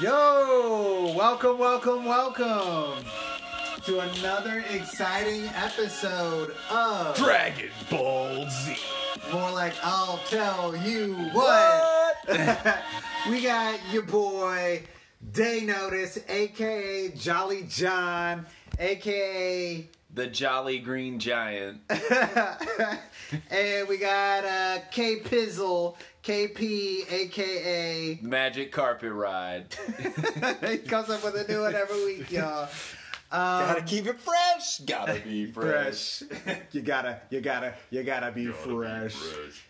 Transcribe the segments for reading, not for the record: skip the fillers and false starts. Yo, welcome, welcome, welcome to another exciting episode of Dragon Ball Z. More like I'll tell you what? We got your boy Day Notice, aka Jolly John, aka the Jolly Green Giant. And we got K Pizzle, KP, aka Magic Carpet Ride. He comes up with a new one every week, y'all. Gotta keep it fresh. Gotta be fresh. You gotta be fresh.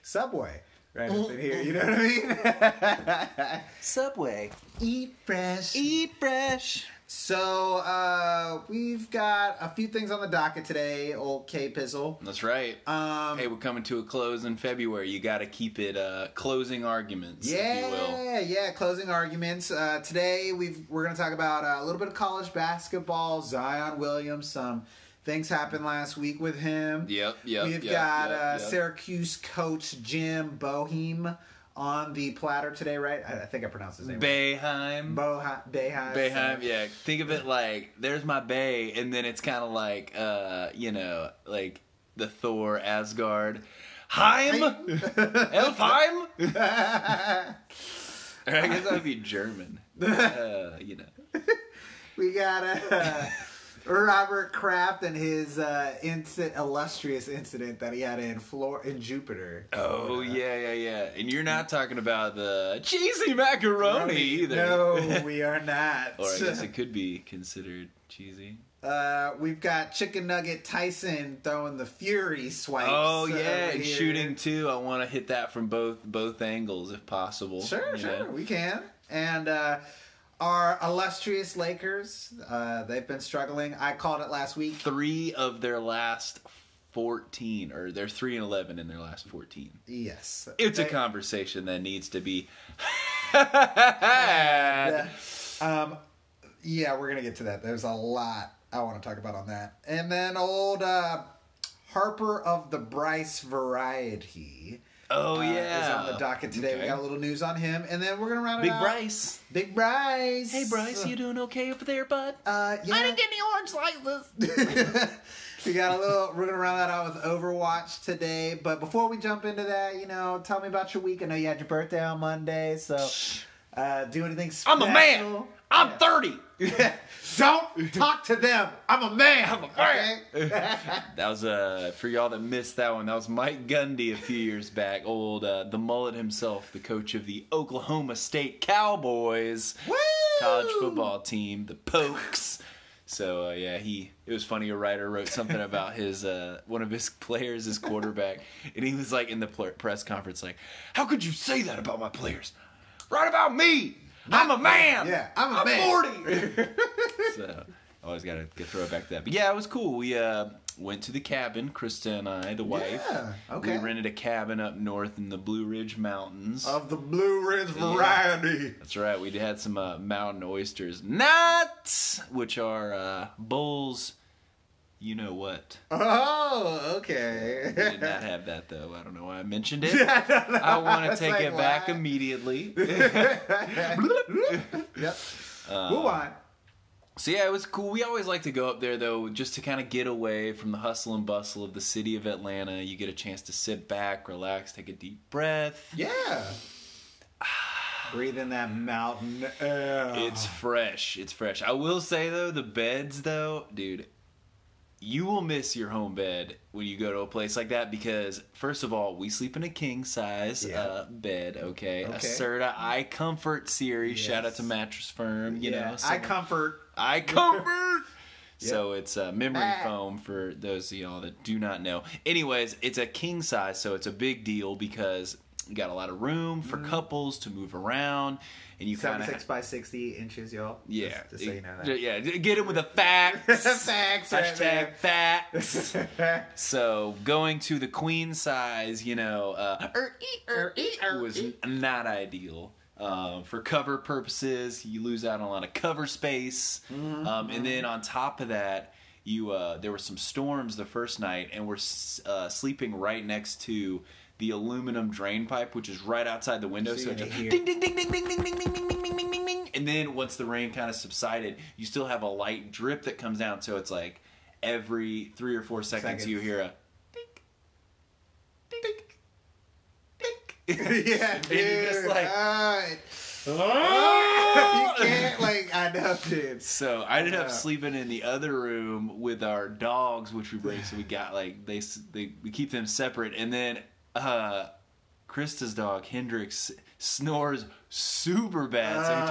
Subway. Right up in here, you know what I mean? Subway. Eat fresh. Eat fresh. So, we've got a few things on the docket today, old K-Pizzle. That's right. Hey, we're coming to a close in February. You gotta keep it, closing arguments, if you will. Yeah, closing arguments. Today, we're gonna talk about a little bit of college basketball, Zion Williams, some things happened last week with him. We've got Syracuse coach Jim Boeheim on the platter today, right? I think I pronounced his name Boeheim. Right. Boeheim. Yeah. Think of it like, there's my Bay, and then it's kind of like, like the Thor Asgard. Heim? Elfheim? I guess that would be German. We got Robert Kraft and his illustrious incident that he had in Jupiter. Oh, yeah. And you're not talking about the cheesy macaroni either. No, we are not. Or I guess it could be considered cheesy. We've got Chicken Nugget Tyson throwing the Fury swipes. Oh, yeah, and shooting, too. I want to hit that from both angles, if possible. Sure, we can. And our illustrious Lakers, they've been struggling. I called it last week. 3 and 11 in their last 14. Yes. It's a conversation that needs to be had. Yeah, we're going to get to that. There's a lot I want to talk about on that. And then old Harper of the Bryce variety. Oh, yeah. Is on the docket today. Okay. We got a little news on him. And then we're going to round it out. Big Bryce. Hey, Bryce, you doing okay over there, bud? Yeah. I didn't get any orange slices. We're going to round that out with Overwatch today. But before we jump into that, tell me about your week. I know you had your birthday on Monday, so do anything special. I'm a man. I'm 30. Don't talk to them. I'm a man. Okay? That was, for y'all that missed that one, that was Mike Gundy a few years back. Old, the mullet himself, the coach of the Oklahoma State Cowboys. Woo! College football team, the Pokes. So, it was funny, a writer wrote something about his, one of his players, his quarterback, and he was like in the press conference like, how could you say that about my players? Right about me! I'm a man. Yeah, I'm 40. So I always gotta throw it back to that. But yeah, it was cool. We went to the cabin, Krista and I, the wife. Yeah, okay. We rented a cabin up north in the Blue Ridge Mountains. Of the Blue Ridge variety. Yeah, that's right. We had some mountain oysters, which are bowls. You know what? Oh, okay. We did not have that, though. I don't know why I mentioned it. I want to take it back immediately. Yep. Move on. So, yeah, it was cool. We always like to go up there, though, just to kind of get away from the hustle and bustle of the city of Atlanta. You get a chance to sit back, relax, take a deep breath. Yeah. Breathe in that mountain air. It's fresh. I will say, though, the beds, though, dude, you will miss your home bed when you go to a place like that because, first of all, we sleep in a king-size bed, okay? A Serta iComfort series. Yes. Shout out to Mattress Firm, you know. iComfort! So it's memory foam for those of y'all that do not know. Anyways, it's a king-size, so it's a big deal because you got a lot of room for couples to move around. And you 76 by 60 inches, y'all. Yeah. Just so you know that. Yeah, get in with the facts. Facts. Hashtag facts. So going to the queen size, was not ideal. For cover purposes, you lose out on a lot of cover space. Mm-hmm. And then on top of that, there were some storms the first night, and we're sleeping right next to the aluminum drain pipe, which is right outside the window. So it goes ding, ding, ding, ding, ding, ding, ding, ding, ding, ding, ding, ding, ding, ding. And then once the rain kind of subsided, you still have a light drip that comes down. So it's like every 3 or 4 seconds you hear a dink, dink, dink. Yeah, dude. And you're just like... Oh! You can't, like, I know, dude. So I ended up sleeping in the other room with our dogs, which we bring. So we got, like, we keep them separate. And then Krista's dog, Hendrix, snores super bad.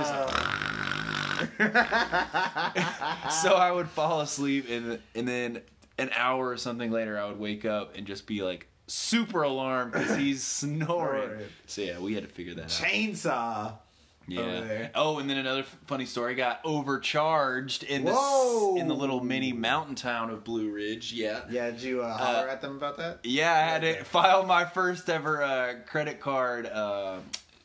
So he just like... So I would fall asleep, and then an hour or something later, I would wake up and just be, like, super alarmed because he's snoring. So, yeah, we had to figure that out. Chainsaw. Yeah. Over there. Oh, and then another funny story. I got overcharged in the little mini mountain town of Blue Ridge. Yeah. Yeah. Did you holler at them about that? Yeah, I had to file my first ever credit card.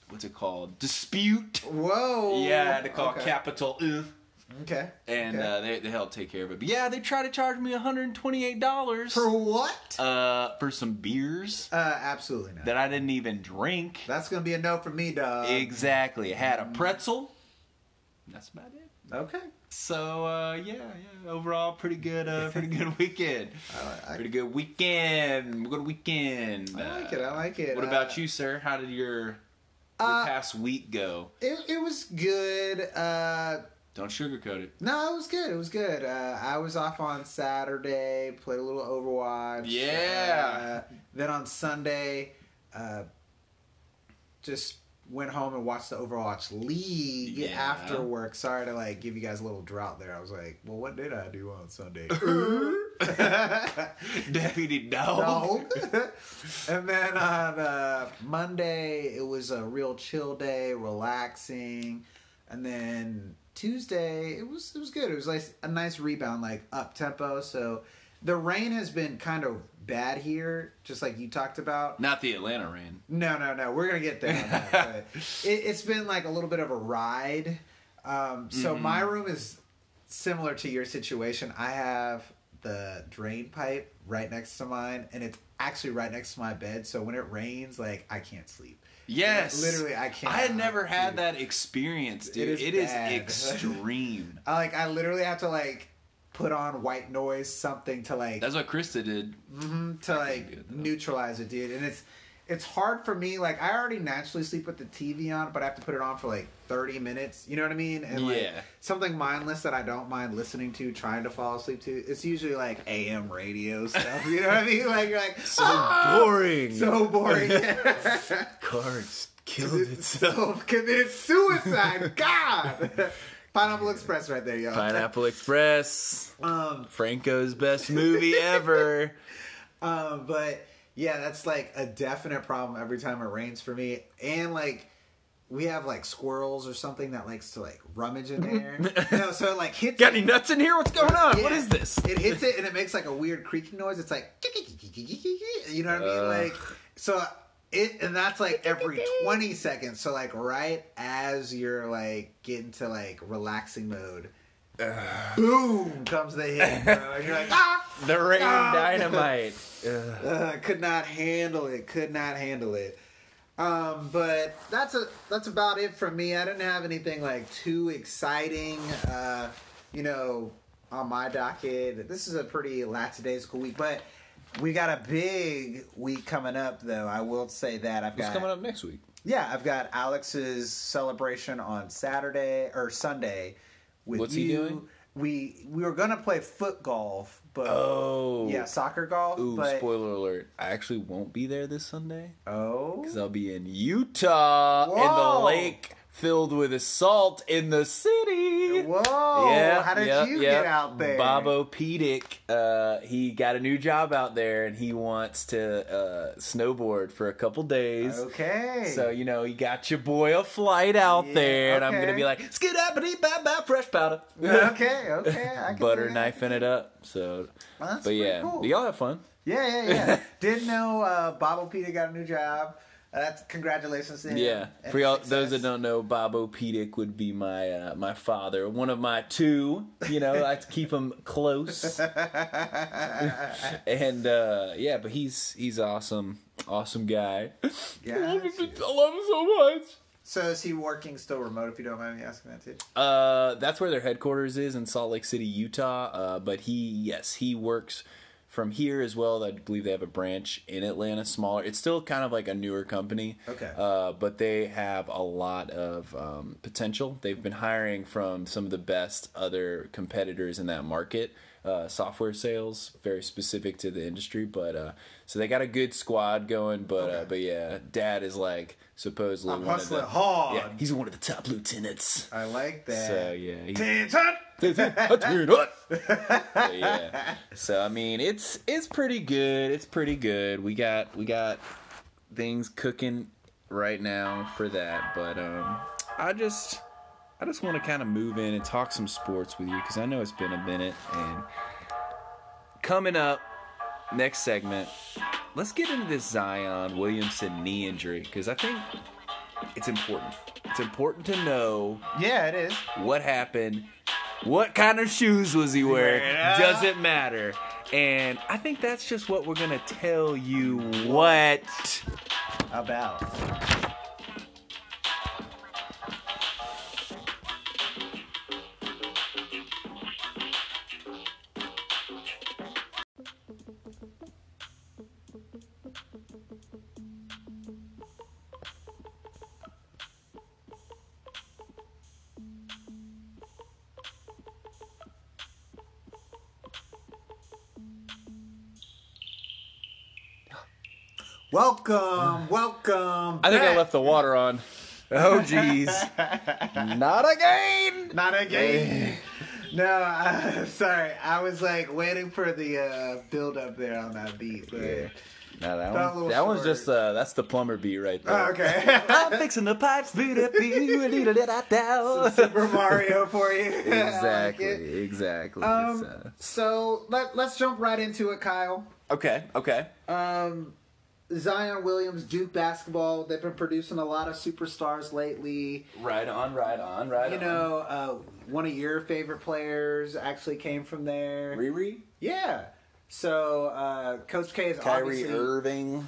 What's it called? Dispute. Whoa. Yeah, I had to call Capital One. Okay. And they helped take care of it. But yeah, they tried to charge me $128. For what? For some beers. Absolutely not. That I didn't even drink. That's going to be a no for me, dog. Exactly. It had a pretzel. That's about it. Okay. So, yeah. Overall, pretty good weekend. Pretty good weekend. Good weekend. I like it. What about you, sir? How did your past week go? It was good. Don't sugarcoat it. No, it was good. I was off on Saturday, played a little Overwatch. Yeah. Then on Sunday, just went home and watched the Overwatch League after work. Sorry to like give you guys a little drought there. I was like, well, what did I do on Sunday? Deputy Dog. And then on Monday, it was a real chill day, relaxing. And then Tuesday, it was good. It was like a nice rebound, like up tempo. So the rain has been kind of bad here, just like you talked about. Not the Atlanta rain. No. We're gonna get there on that. But it's been like a little bit of a ride. So my room is similar to your situation. I have the drain pipe right next to mine, and it's actually right next to my bed. So when it rains, like I can't sleep. Yes. Literally, I can't. I had never had that experience, dude. It is extreme. I literally have to, like, put on white noise, something to, like... That's what Krista did. Mm-hmm, to, like, neutralize it, dude. And it's hard for me. Like, I already naturally sleep with the TV on, but I have to put it on for, like, 30 minutes. You know what I mean? And, like, something mindless that I don't mind listening to, trying to fall asleep to. It's usually, like, AM radio stuff. You know what I mean? Like, you're like, boring. So boring. Cards killed itself. Committed suicide. God. Pineapple Express right there, y'all. Pineapple Express. Franco's best movie ever. But... yeah, that's, like, a definite problem every time it rains for me. And, like, we have, like, squirrels or something that likes to, like, rummage in there. So it, like, hits... Got any nuts in here? What's going on? Yeah. What is this? It hits it, and it makes, like, a weird creaking noise. It's like... You know what I mean? Like, so... And that's, like, every 20 seconds. So, like, right as you're, like, getting to, like, relaxing mode... boom comes the hit, bro. And you're like, the rain dynamite. Could not handle it. But that's about it from me. I didn't have anything like too exciting, on my docket. This is a pretty lackadaisical week, but we got a big week coming up, though. I will say that. What's coming up next week? Yeah, I've got Alex's celebration on Saturday or Sunday. What's he doing? We were gonna play foot golf, but soccer golf. Ooh, but... spoiler alert! I actually won't be there this Sunday. Oh, because I'll be in Utah in the lake filled with salt in the city. Whoa! Yeah, how did you get out there? Bobo Pedic, he got a new job out there, and he wants to snowboard for a couple days. Okay. So, he got your boy a flight out there, and I'm going to be like, skid up and eat bye-bye fresh powder. Okay. I can butter knifing it up. So, that's pretty cool. Y'all have fun. Yeah. Didn't know Bobo Pedic got a new job. That's congratulations to him. Yeah, for y'all, those that don't know, Bobo Pedic would be my my father, one of my two. You know, I like to keep him close. And yeah, but he's awesome, awesome guy. Yeah, I love him so much. So is he working still remote, if you don't mind me asking that too? That's where their headquarters is in Salt Lake City, Utah. But he works from here as well. I believe they have a branch in Atlanta, smaller. It's still kind of like a newer company. Okay. But they have a lot of potential. They've been hiring from some of the best other competitors in that market. Software sales, very specific to the industry. But so they got a good squad going. But okay. But yeah, Dad is like supposedly one of the hard. Yeah, he's one of the top lieutenants. I like that. So yeah. Yeah. So I mean, it's pretty good. It's pretty good. We got things cooking right now for that, but I just want to kind of move in and talk some sports with you, because I know it's been a minute. And coming up next segment, let's get into this Zion Williamson knee injury, because I think it's important. It's important to know. Yeah, it is. What happened? What kind of shoes was he wearing? Yeah. Doesn't matter. And I think that's just what we're going to tell you what about. Welcome. I think I left the water on. Oh, jeez. Not again. No, sorry. I was like waiting for the build up there on that beat. But yeah. No, that one's just that's the plumber beat right there. Oh, okay. I'm fixing the pipes. Super Mario for you. Exactly. So let's jump right into it, Kyle. Okay. Zion Williams, Duke basketball. They've been producing a lot of superstars lately. Right on. You know, one of your favorite players actually came from there. Riri? Yeah. So, Coach K is obviously... Kyrie Irving.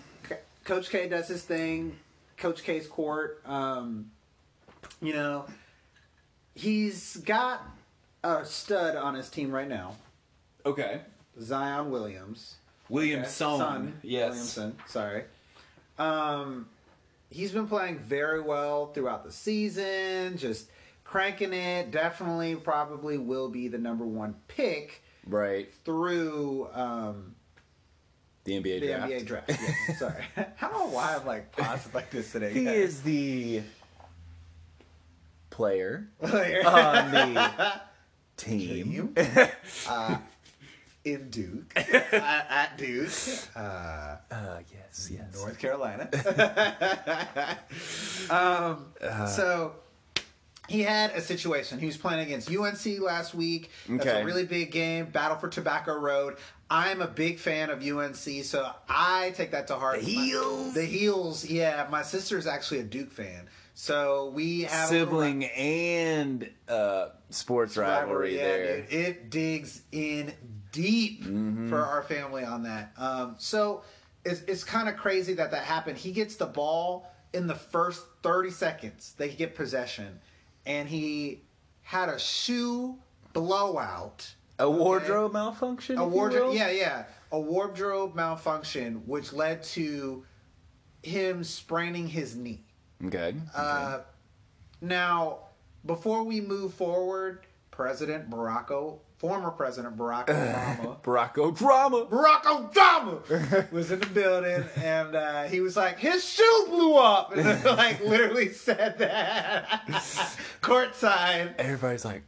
Coach K does his thing. Coach K's court. You know, he's got a stud on his team right now. Okay. Zion Williams. Williamson. Sorry. He's been playing very well throughout the season, just cranking it. Definitely, probably will be the number one pick. Right. Through the NBA draft. Yes, sorry. I don't know why I'm like paused like this today. He is the player on the team. In Duke, at Duke, yes, North Carolina. So he had a situation. He was playing against UNC last week. Okay. That's a really big game. Battle for Tobacco Road. I'm a big fan of UNC, so I take that to heart. The heels. Yeah, my sister's actually a Duke fan. So we have sibling and sports rivalry there. Dude, it digs in deep for our family on that. So it's kind of crazy that happened. He gets the ball in the first 30 seconds. They get possession, and he had a shoe blowout. A wardrobe malfunction. A wardrobe malfunction, which led to him spraining his knee. Okay. Now, before we move forward, former President Barack Obama. Barack Obama was in the building, and he was like, his shoe blew up. And they, like, literally said that. Courtside. Everybody's like,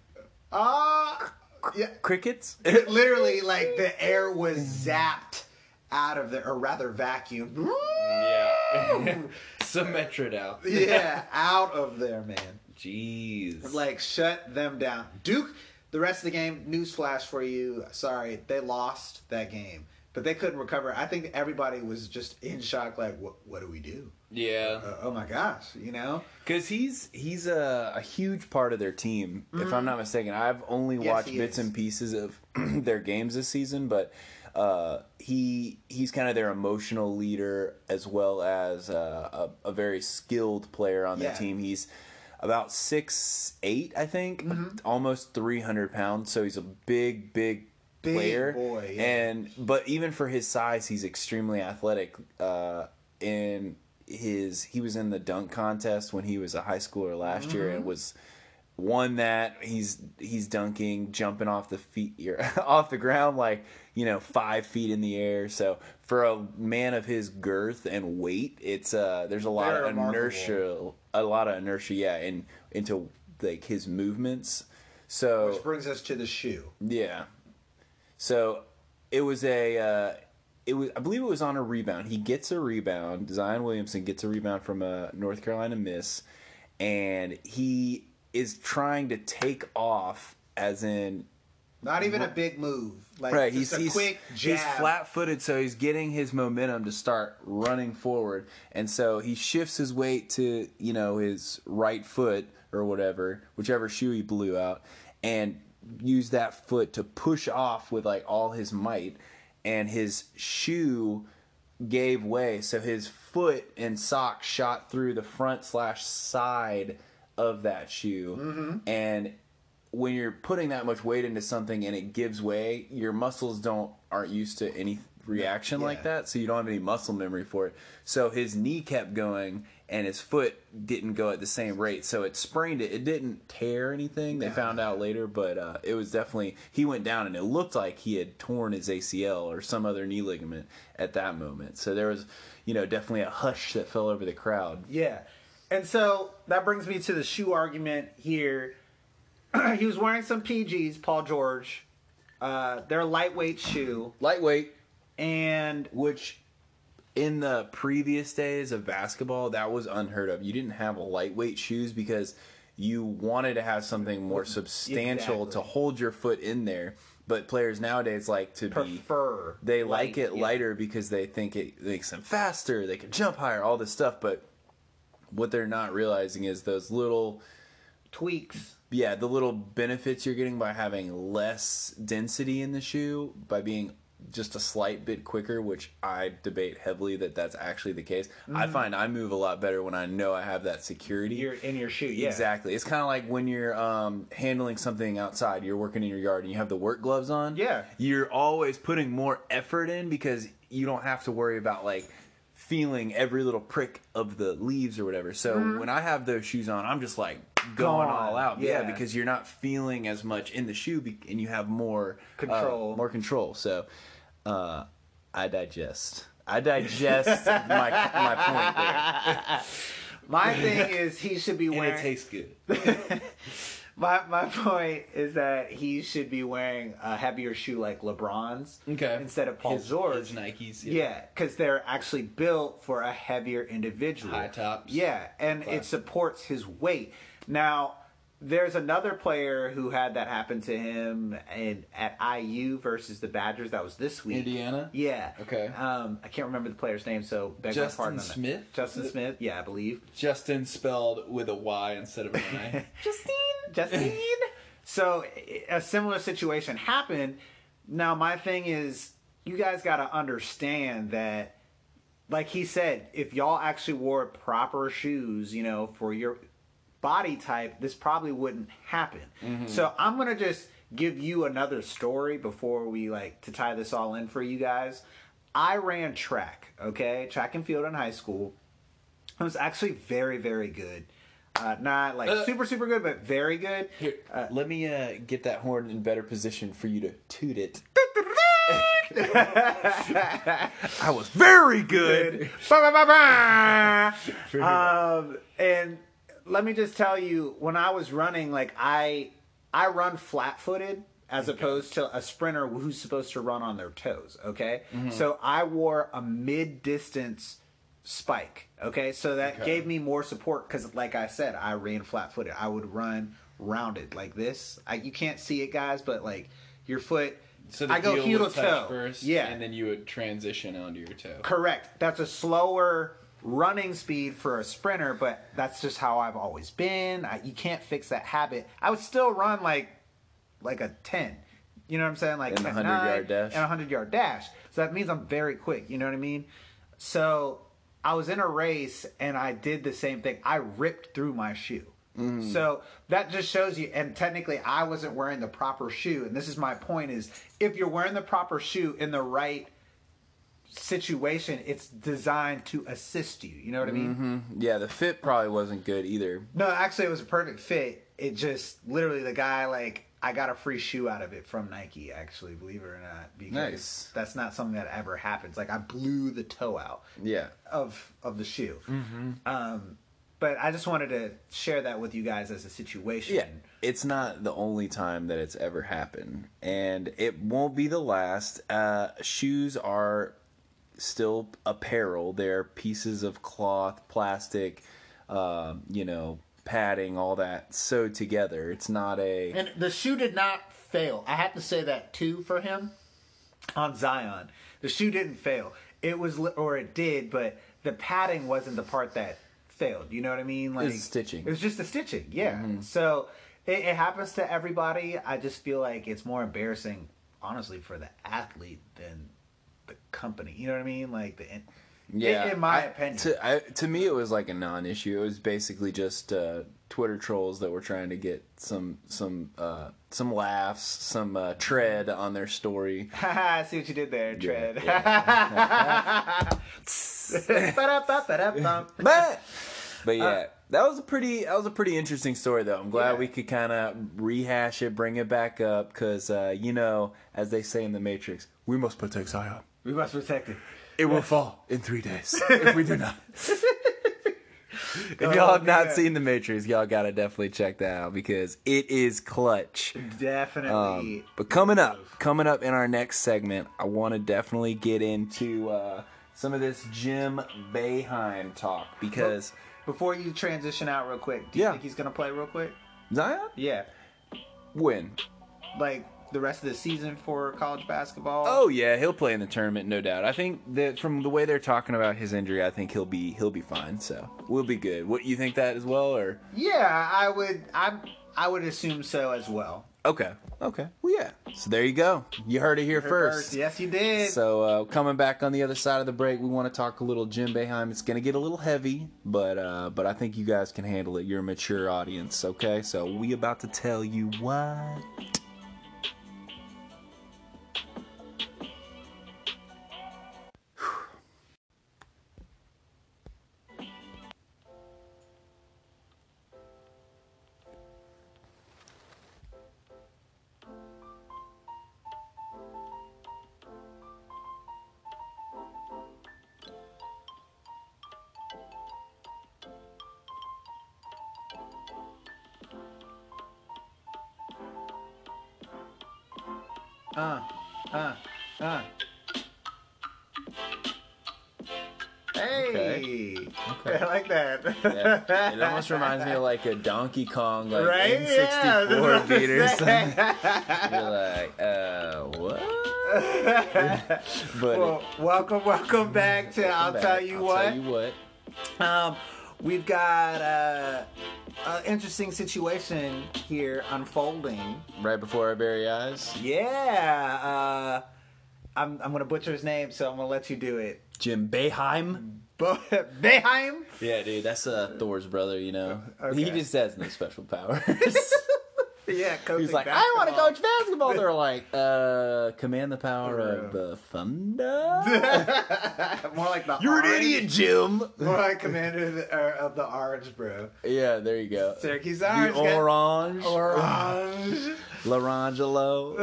yeah. Crickets? It literally, like, the air was zapped out of there, or rather vacuumed. Yeah. Symmetric out. Yeah, out of there, man. Jeez. Like, shut them down. Duke... The rest of the game, newsflash for you. Sorry, they lost that game, but they couldn't recover. I think everybody was just in shock. Like, what do we do? Yeah. Oh my gosh, you know, because he's a huge part of their team. Mm-hmm. If I'm not mistaken, I've only watched bits and pieces of their games this season, but he's kind of their emotional leader as well as a very skilled player on their team. He's about 6'8", I think, almost 300 pounds. So he's a big player, boy, but even for his size, he's extremely athletic. He was in the dunk contest when he was a high schooler last year and won that. He's dunking, jumping off the feet off the ground like 5 feet in the air. So for a man of his girth and weight, it's there's a lot of inertia. And into like his movements. So which brings us to the shoe. Yeah. So it was I believe it was on a rebound. He gets a rebound. Zion Williamson gets a rebound from a North Carolina miss, and he is trying to take off, as in not even a big move. Like right, he's quick jab. He's flat-footed, so he's getting his momentum to start running forward, and so he shifts his weight to his right foot or whatever, whichever shoe he blew out, and used that foot to push off with like all his might. And his shoe gave way, so his foot and sock shot through the front/side of that shoe. Mm-hmm. And when you're putting that much weight into something and it gives way, your muscles aren't used to any reaction like that, so you don't have any muscle memory for it. So his knee kept going, and his foot didn't go at the same rate, so it sprained it. It didn't tear anything. They found out later, but it was definitely he went down, and it looked like he had torn his ACL or some other knee ligament at that moment. So there was, definitely a hush that fell over the crowd. Yeah, and so that brings me to the shoe argument here. He was wearing some PGs, Paul George. They're a lightweight shoe. Lightweight. And which in the previous days of basketball, that was unheard of. You didn't have lightweight shoes because you wanted to have something more substantial to hold your foot in there. But players nowadays like it lighter because they think it makes them faster. They can jump higher, all this stuff. But what they're not realizing is those little tweaks. Yeah, the little benefits you're getting by having less density in the shoe, by being just a slight bit quicker, which I debate heavily that that's actually the case. Mm-hmm. I find I move a lot better when I know I have that security. You're in your shoe, yeah. Exactly. It's kind of like when you're handling something outside, you're working in your yard and you have the work gloves on. Yeah. You're always putting more effort in because you don't have to worry about feeling every little prick of the leaves or whatever. So when I have those shoes on, I'm just going all out. Yeah, because you're not feeling as much in the shoe and you have more control. So I digest my point there. My thing is he should be wearing... And it tastes good. My point is that he should be wearing a heavier shoe like LeBron's instead of Paul George. His Nikes. Yeah, because they're actually built for a heavier individual. High tops. Yeah, and it supports his weight. Now, there's another player who had that happen to him at IU versus the Badgers. That was this week. Indiana? Yeah. Okay. I can't remember the player's name, so beg my pardon on that. Justin Smith? Yeah, I believe. Justin spelled with a Y instead of an I. Justine! So, a similar situation happened. Now, my thing is, you guys got to understand that, like he said, if y'all actually wore proper shoes, for your body type, this probably wouldn't happen. Mm-hmm. So I'm going to just give you another story before we to tie this all in for you guys. I ran track and field in high school. I was actually very, very good. Not super, super good, but very good. Here, let me get that horn in better position for you to toot it. I was very good. And let me just tell you, when I was running, I run flat-footed as opposed to a sprinter who's supposed to run on their toes, okay? Mm-hmm. So I wore a mid-distance spike, okay? So that gave me more support because, like I said, I ran flat-footed. I would run rounded like this. You can't see it, guys, but, your foot... So I go heel to toe first, and then you would transition onto your toe. Correct. That's a slower... running speed for a sprinter, but that's just how I've always been. You can't fix that habit. I would still run like a 10. You know what I'm saying? Like, and a 100-yard dash. And a 100-yard dash. So that means I'm very quick. You know what I mean? So I was in a race, and I did the same thing. I ripped through my shoe. Mm. So that just shows you, and technically I wasn't wearing the proper shoe. And this is my point is, if you're wearing the proper shoe in the right situation, it's designed to assist you. You know what I mean? Mm-hmm. Yeah, the fit probably wasn't good either. No, actually it was a perfect fit. It just, literally the guy, like, I got a free shoe out of it from Nike, actually, believe it or not. Because nice. That's not something that ever happens. Like, I blew the toe out of the shoe. Mm-hmm. But I just wanted to share that with you guys as a situation. Yeah, it's not the only time that it's ever happened. And it won't be the last. Shoes are still apparel. They're pieces of cloth, plastic, you know, padding, all that sewed together. It's not a... And the shoe did not fail. I have to say that, too, for him on Zion. The shoe didn't fail. It was... Or it did, but the padding wasn't the part that... failed, you know what I mean? Like, it was stitching. It was just the stitching, yeah. Mm-hmm. So it happens to everybody. I just feel like it's more embarrassing, honestly, for the athlete than the company. You know what I mean? Like the, yeah. In my opinion, to me, it was like a non-issue. It was basically just Twitter trolls that were trying to get some laughs, some tread on their story. I see what you did there, tread. Yeah. But yeah, that was a pretty interesting story though. I'm glad we could kind of rehash it, bring it back up, because you know, as they say in the Matrix, we must protect Zion. We must protect it. It will fall in 3 days if we do not. If y'all have not seen the Matrix, y'all gotta definitely check that out because it is clutch. Definitely. But coming up in our next segment, I want to definitely get into some of this Jim Boeheim talk because... Before you transition out real quick, do you think he's going to play real quick? Zion? Yeah. When? Like the rest of the season for college basketball? Oh, yeah. He'll play in the tournament, no doubt. I think that from the way they're talking about his injury, I think he'll be fine. So we'll be good. What, you think that as well? Or? Yeah, I would assume so as well. Okay. Well, yeah. So there you go. You heard it here first. Yes, you did. So coming back on the other side of the break, we want to talk a little Jim Boeheim. It's going to get a little heavy, but I think you guys can handle it. You're a mature audience, okay? So we about to tell you what. Hey, okay. I like that. Yeah. It almost reminds me of like a Donkey Kong, like right? N64 beat or something. You're like, what? But well, welcome back to I'll Tell You What. We've got an interesting situation here unfolding right before our very eyes. Yeah. I'm going to butcher his name, so I'm going to let you do it. Jim Boeheim? Boeheim? Yeah, dude, that's Thor's brother, you know. Okay. He just has no special powers. Yeah, coaching. He's like, basketball. I want to coach basketball. They're like, command the power of the thunder? More like the You're orange. An idiot, Jim. More like commander of the orange, bro. Yeah, there you go. Syracuse orange. The orange. Orange. Larangelo.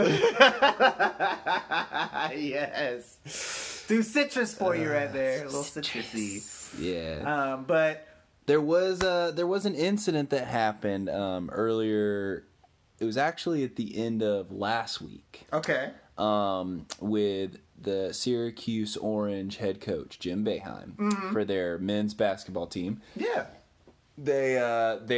Yes. Do citrus for you right there. A little citrusy. Yeah. But... There was an incident that happened earlier. It was actually at the end of last week. Okay. With the Syracuse Orange head coach Jim Boeheim for their men's basketball team. Yeah. They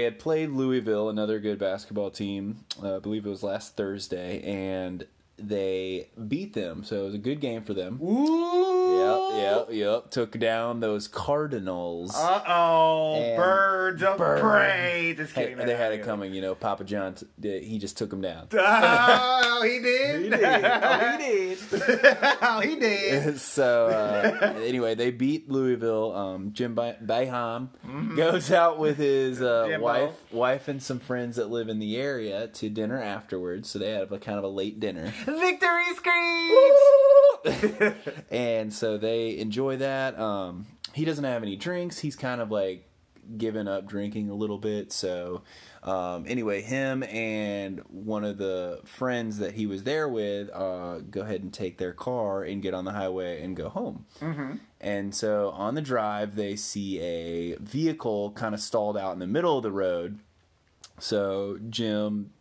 had played Louisville, another good basketball team. I believe it was last Thursday, and they beat them. So it was a good game for them. Ooh. Yep. Took down those Cardinals. Birds of prey. Just kidding. They had it coming, you know. Papa John, he just took them down. Oh, he did? He did. So, anyway, they beat Louisville. Jim Boeheim goes out with his wife and some friends that live in the area to dinner afterwards. So they had a kind of a late dinner. Victory screams! And so they enjoy that. He doesn't have any drinks. He's kind of like given up drinking a little bit. So anyway, him and one of the friends that he was there with go ahead and take their car and get on the highway and go home. Mm-hmm. And so on the drive, they see a vehicle kind of stalled out in the middle of the road. So Jim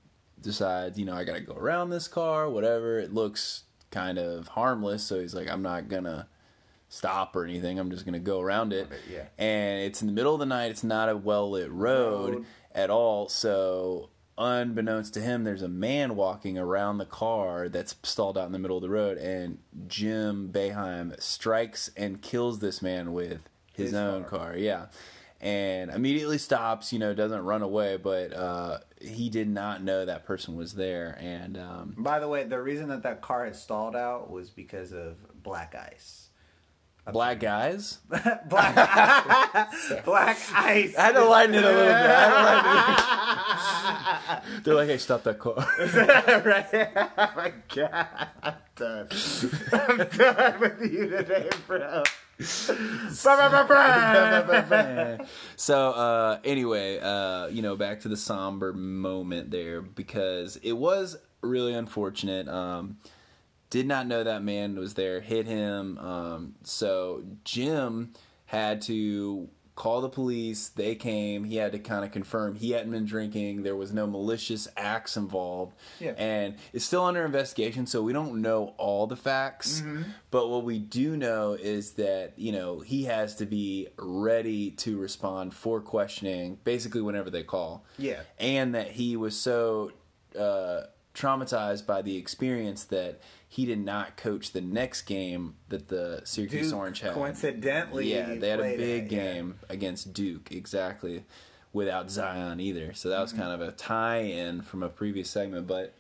decides, you know, I got to go around this car, whatever. It looks kind of harmless, so he's like, I'm not gonna stop or anything, I'm just gonna go around it. Yeah. And it's in the middle of the night, it's not a well-lit road at all, so unbeknownst to him, there's a man walking around the car that's stalled out in the middle of the road, and Jim Boeheim strikes and kills this man with his own car. Yeah. And immediately stops, you know, doesn't run away, but he did not know that person was there. And by the way, the reason that car had stalled out was because of black ice. Black guys? Black ice. I had to lighten it a little bit. They're like, hey, stop that car. Right? Oh, my God. I'm done. I'm done with you today, bro. So anyway, you know, back to the somber moment there, because it was really unfortunate. Did not know that man was there, hit him. So Jim had to call the police. They came. He had to kind of confirm he hadn't been drinking. There was no malicious acts involved. Yeah. And it's still under investigation, so we don't know all the facts. Mm-hmm. But what we do know is that, you know, he has to be ready to respond for questioning basically whenever they call. Yeah. And that he was so traumatized by the experience that he did not coach the next game that the Syracuse Orange had. Coincidentally. Yeah, they had a big game against Duke, exactly, without Zion either. So that was kind of a tie-in from a previous segment. But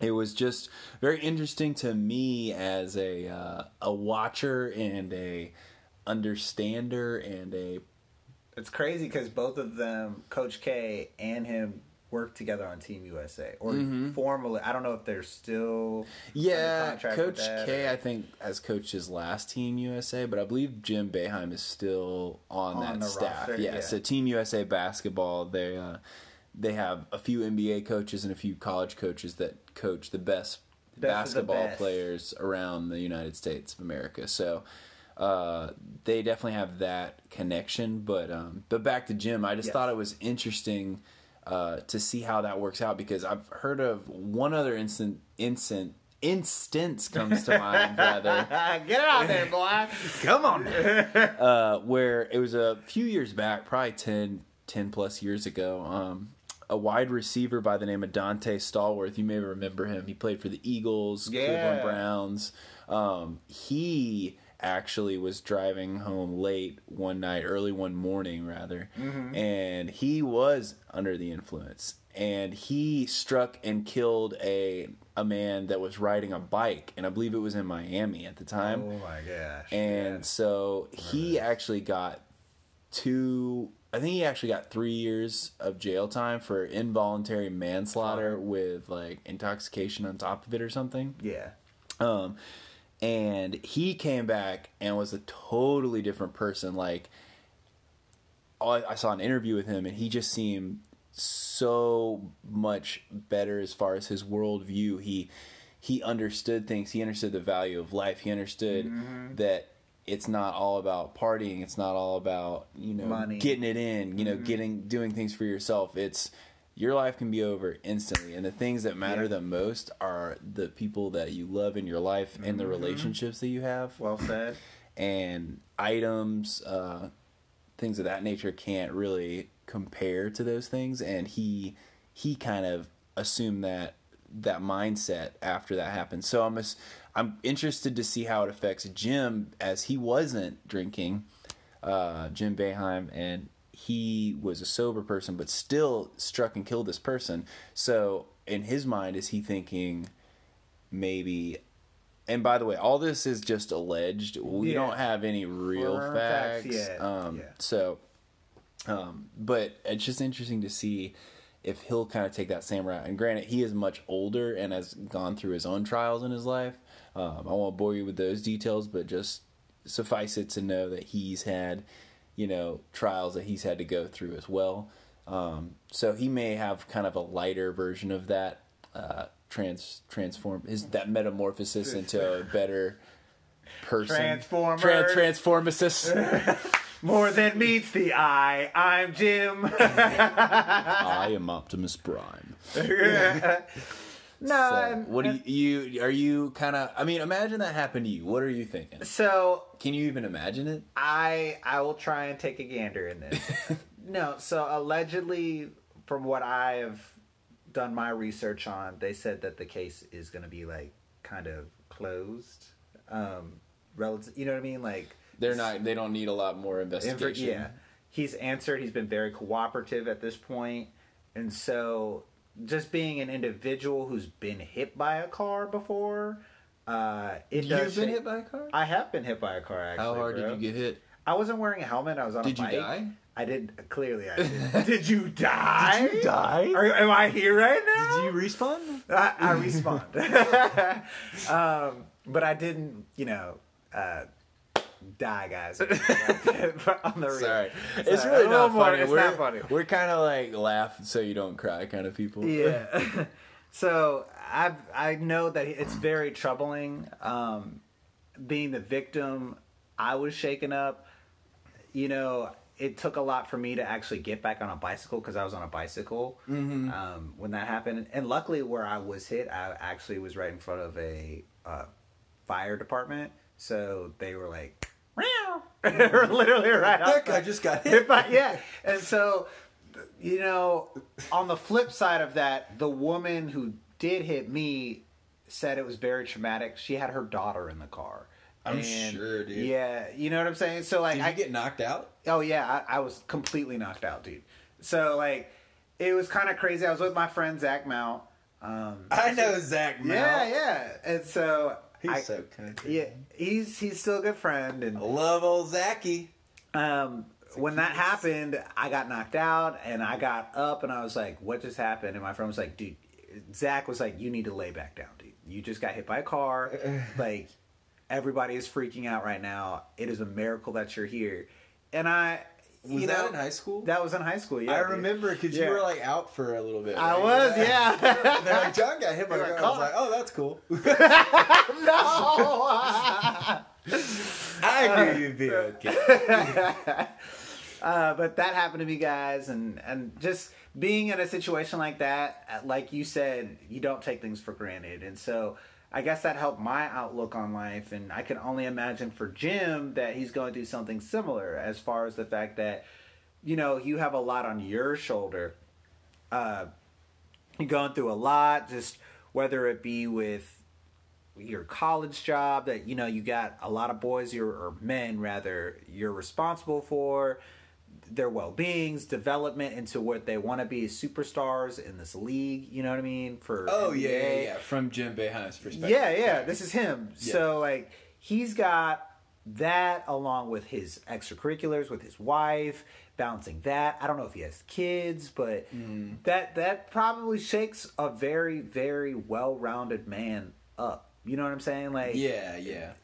it was just very interesting to me as a watcher and a understander and a... It's crazy because both of them, Coach K and him, work together on Team USA or formally. I don't know if they're still Coach K, I think, has coached his last Team USA, but I believe Jim Boeheim is still on that staff. Yeah, so Team USA basketball, they have a few NBA coaches and a few college coaches that coach the best basketball players around the United States of America. So they definitely have that connection. But back to Jim, I just thought it was interesting to see how that works out, because I've heard of one other instance comes to mind, rather. Get out there, boy. Come on. Where it was a few years back, probably 10 plus years ago, a wide receiver by the name of Dante Stallworth. You may remember him. He played for the Eagles, Cleveland Browns. He actually was driving home early one morning, and he was under the influence, and he struck and killed a man that was riding a bike, and I believe it was in Miami at the time. Oh my gosh. And so he actually got 3 years of jail time for involuntary manslaughter with like intoxication on top of it or something. And he came back and was a totally different person. Like, I saw an interview with him, and he just seemed so much better as far as his worldview. He understood things. He understood the value of life. He understood that it's not all about partying. It's not all about, you know, money, getting it in, you know, doing things for yourself. It's... your life can be over instantly, and the things that matter the most are the people that you love in your life and the relationships that you have. Well said. And items, things of that nature can't really compare to those things, and he kind of assumed that that mindset after that happened. So I'm interested to see how it affects Jim, as he wasn't drinking, Jim Boeheim, and he was a sober person, but still struck and killed this person. So in his mind, is he thinking maybe? And by the way, all this is just alleged. We don't have any real facts. But it's just interesting to see if he'll kind of take that same route. And granted, he is much older and has gone through his own trials in his life. I won't bore you with those details, but just suffice it to know that he's had, trials that he's had to go through as well. So he may have kind of a lighter version of that, transform is that metamorphosis into a better person. Transformasis. More than meets the eye. I'm Jim. I am Optimus Prime. Imagine that happened to you. What are you thinking? So, can you even imagine it? I will try and take a gander in this. No, so allegedly, from what I've done my research on, they said that the case is going to be kind of closed. Relative, you know what I mean? They don't need a lot more investigation. He's answered. He's been very cooperative at this point. And so just being an individual who's been hit by a car before. You've been hit by a car? I have been hit by a car, actually. How hard did you get hit? I wasn't wearing a helmet. I was on a bike. Did you die? I didn't. Clearly, I didn't. Did you die? Did you die? Am I here right now? Did you respawn? I respawned. But I didn't, die, guys. On the Sorry. It's really not funny. It's not funny. We're kind of laugh so you don't cry kind of people. Yeah. So I know that it's very troubling. Being the victim, I was shaken up. It took a lot for me to actually get back on a bicycle because I was on a bicycle when that happened. And luckily where I was hit, I actually was right in front of a fire department. So they were literally right out. Look, I just got hit. And so, on the flip side of that, the woman who did hit me said it was very traumatic. She had her daughter in the car. I'm sure, dude. Yeah, you know what I'm saying? So, did I get knocked out? Oh, yeah. I was completely knocked out, dude. So, it was kind of crazy. I was with my friend Zach Mount. I know Zach Mount. Yeah. And so... He's so country. Yeah, he's still a good friend. And I love old Zachy. When that happened, I got knocked out, and I got up, and I was like, what just happened? And my friend was like, dude, Zach was like, you need to lay back down, dude. You just got hit by a car. Everybody is freaking out right now. It is a miracle that you're here. And I... Was that in high school? That was in high school, yeah. I remember because you were out for a little bit. Right? I was. They're like, John got hit by a car. I was like, oh, that's cool. No! I knew you'd be okay. But that happened to me, guys. And just being in a situation like that, like you said, you don't take things for granted. And so... I guess that helped my outlook on life, and I can only imagine for Jim that he's going through something similar as far as the fact that, you have a lot on your shoulder. You're going through a lot, just whether it be with your college job that, you got a lot of boys or men, rather, you're responsible for, their well-beings, development into what they want to be as superstars in this league, you know what I mean? From Jim Boeheim's perspective. Yeah, this is him. Yeah. So, he's got that along with his extracurriculars, with his wife, balancing that. I don't know if he has kids, but that probably shakes a very, very well-rounded man up. You know what I'm saying? That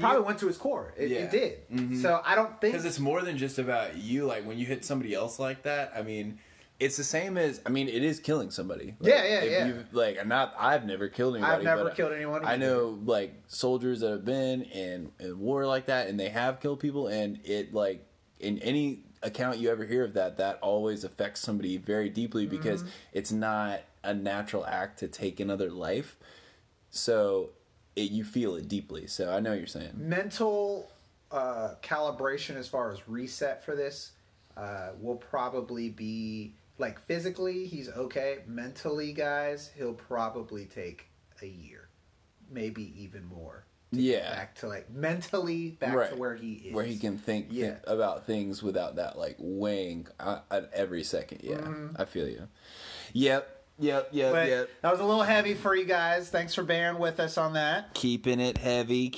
probably went to his core. It did. Mm-hmm. So I don't think... Because it's more than just about you. When you hit somebody else like that, it's the same as... it is killing somebody. I've never killed anybody. I know, soldiers that have been in war like that, and they have killed people, and it, in any account you ever hear of that always affects somebody very deeply because it's not a natural act to take another life. So... you feel it deeply, so I know what you're saying. Mental calibration as far as reset for this will probably be Like, physically, he's okay. Mentally, guys, he'll probably take a year, maybe even more. Back to, like, mentally back to where he is. Where he can think about things without that, like, weighing at every second. Yeah, I feel you. Yep. That was a little heavy for you guys. Thanks for bearing with us on that. Keeping it heavy.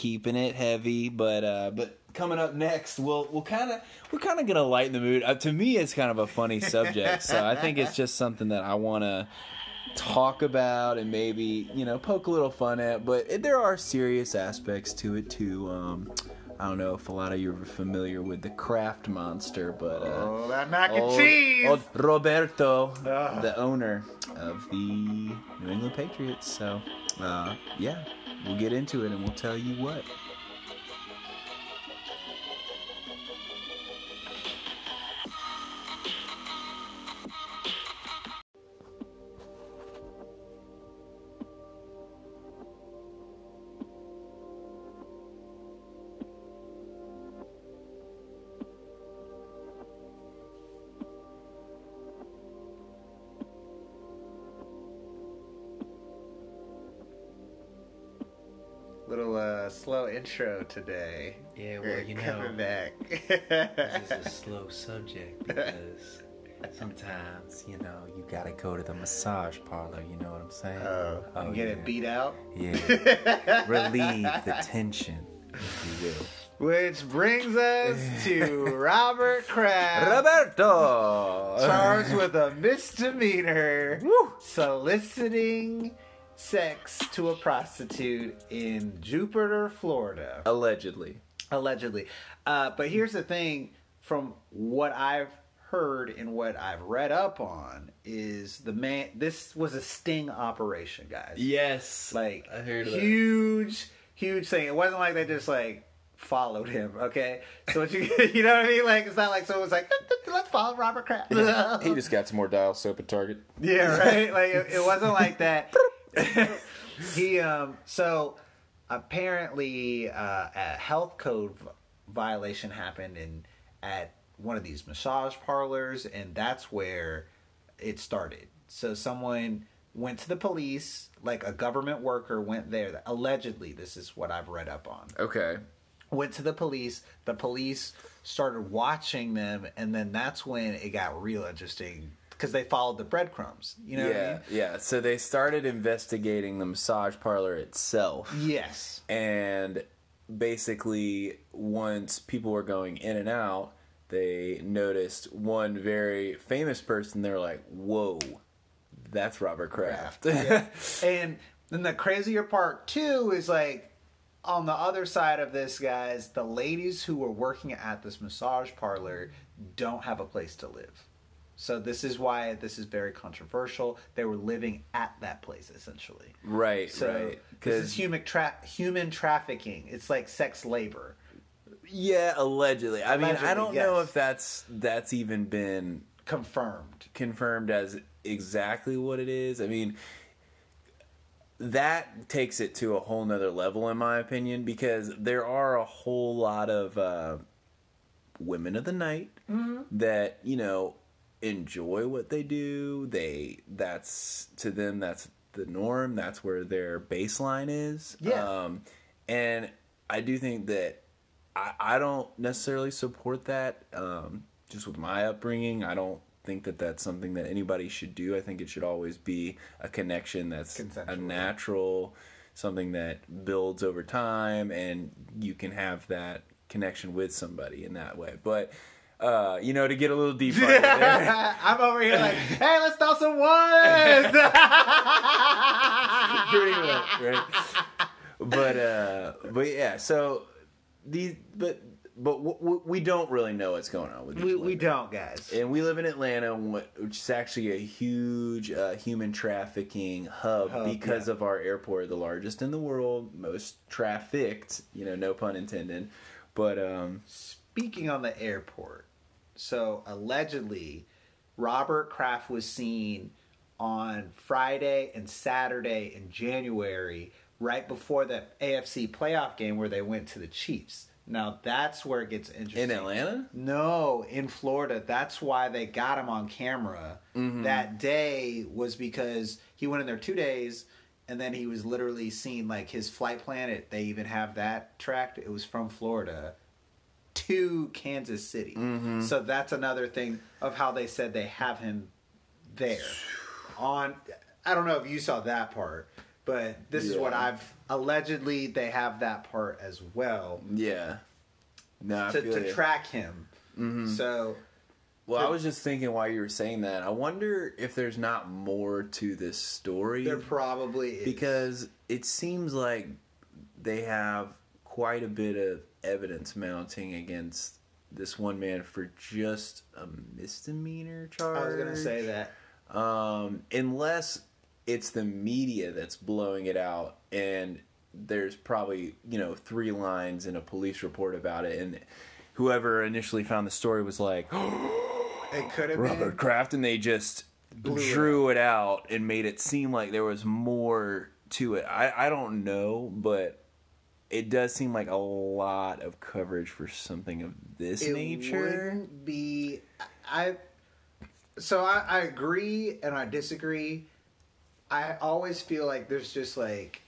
But coming up next, we're kind of gonna lighten the mood. To me, it's kind of a funny subject, so I think it's just something that I want to talk about and maybe poke a little fun at. But there are serious aspects to it too. I don't know if a lot of you are familiar with the Kraft monster, but that mac and cheese! Old Roberto, the owner of the New England Patriots. So, we'll get into it and we'll tell you what. Slow intro today. Yeah, well, coming back. This is a slow subject because sometimes, you gotta go to the massage parlor, you know what I'm saying? Oh get it beat out? Yeah. Relieve the tension, if you will. Which brings us to Robert Kraft. Roberto! Charged with a misdemeanor. Woo! Soliciting sex to a prostitute in Jupiter, Florida. Allegedly. But here's the thing, from what I've heard and what I've read up on, is this was a sting operation, guys. Yes. Like, I heard huge thing. It wasn't like they just, like, followed him, okay? So what you know what I mean? Like, it's not like someone was like, let's follow Robert Kraft. Yeah, he just got some more dial soap at Target. Yeah, right? Like, it wasn't like that. He so apparently a health code violation happened at one of these massage parlors, and that's where it started. So someone went to the police, like a government worker went there, allegedly. This is what I've read up on. Okay. Went to the police started watching them, and then that's when it got real interesting. Because they followed the breadcrumbs, what I mean? Yeah, so they started investigating the massage parlor itself. Yes. And basically, once people were going in and out, they noticed one very famous person. They were like, whoa, that's Robert Kraft. Yeah. And then the crazier part, too, is like, on the other side of this, guys, the ladies who were working at this massage parlor don't have a place to live. So this is why this is very controversial. They were living at that place, essentially. Right, so right. This is human trafficking. It's like sex labor. Yeah, allegedly. I mean, I don't know if that's even been confirmed as exactly what it is. I mean, that takes it to a whole nother level, in my opinion, because there are a whole lot of women of the night that, enjoy what they do. That's to them, that's the norm. That's where their baseline is. Yeah. And I do think that I don't necessarily support that. Just with my upbringing, I don't think that that's something that anybody should do. I think it should always be a connection that's consensual, a natural, something that builds over time, and you can have that connection with somebody in that way. But to get a little deeper there. I'm over here like, hey, let's throw some ones! Pretty much, right? But yeah, so these, but we don't really know what's going on with these women. We don't, guys. And we live in Atlanta, which is actually a huge human trafficking hub because of our airport, the largest in the world, most trafficked, no pun intended. But, speaking on the airport, so allegedly, Robert Kraft was seen on Friday and Saturday in January, right before the AFC playoff game where they went to the Chiefs. Now, that's where it gets interesting. In Atlanta? No, in Florida. That's why they got him on camera. Mm-hmm. That day was because he went in there 2 days, and then he was literally seen, like, his flight plan. They even have that tracked. It was from Florida to Kansas City. Mm-hmm. So that's another thing of how they said they have him there. On, I don't know if you saw that part, but this is what I've... Allegedly, they have that part as well. Yeah. No, to track him. Mm-hmm. So... Well, I was just thinking while you were saying that, I wonder if there's not more to this story. There probably is. Because it seems like they have quite a bit of evidence mounting against this one man for just a misdemeanor charge. I was going to say that. Unless it's the media that's blowing it out, and there's probably, you know, 3 lines in a police report about it, and whoever initially found the story was like... It could have been Robert Kraft, and they just drew it out and made it seem like there was more to it. I don't know, but it does seem like a lot of coverage for something of this nature. It wouldn't be... So I agree and I disagree. I always feel like there's just like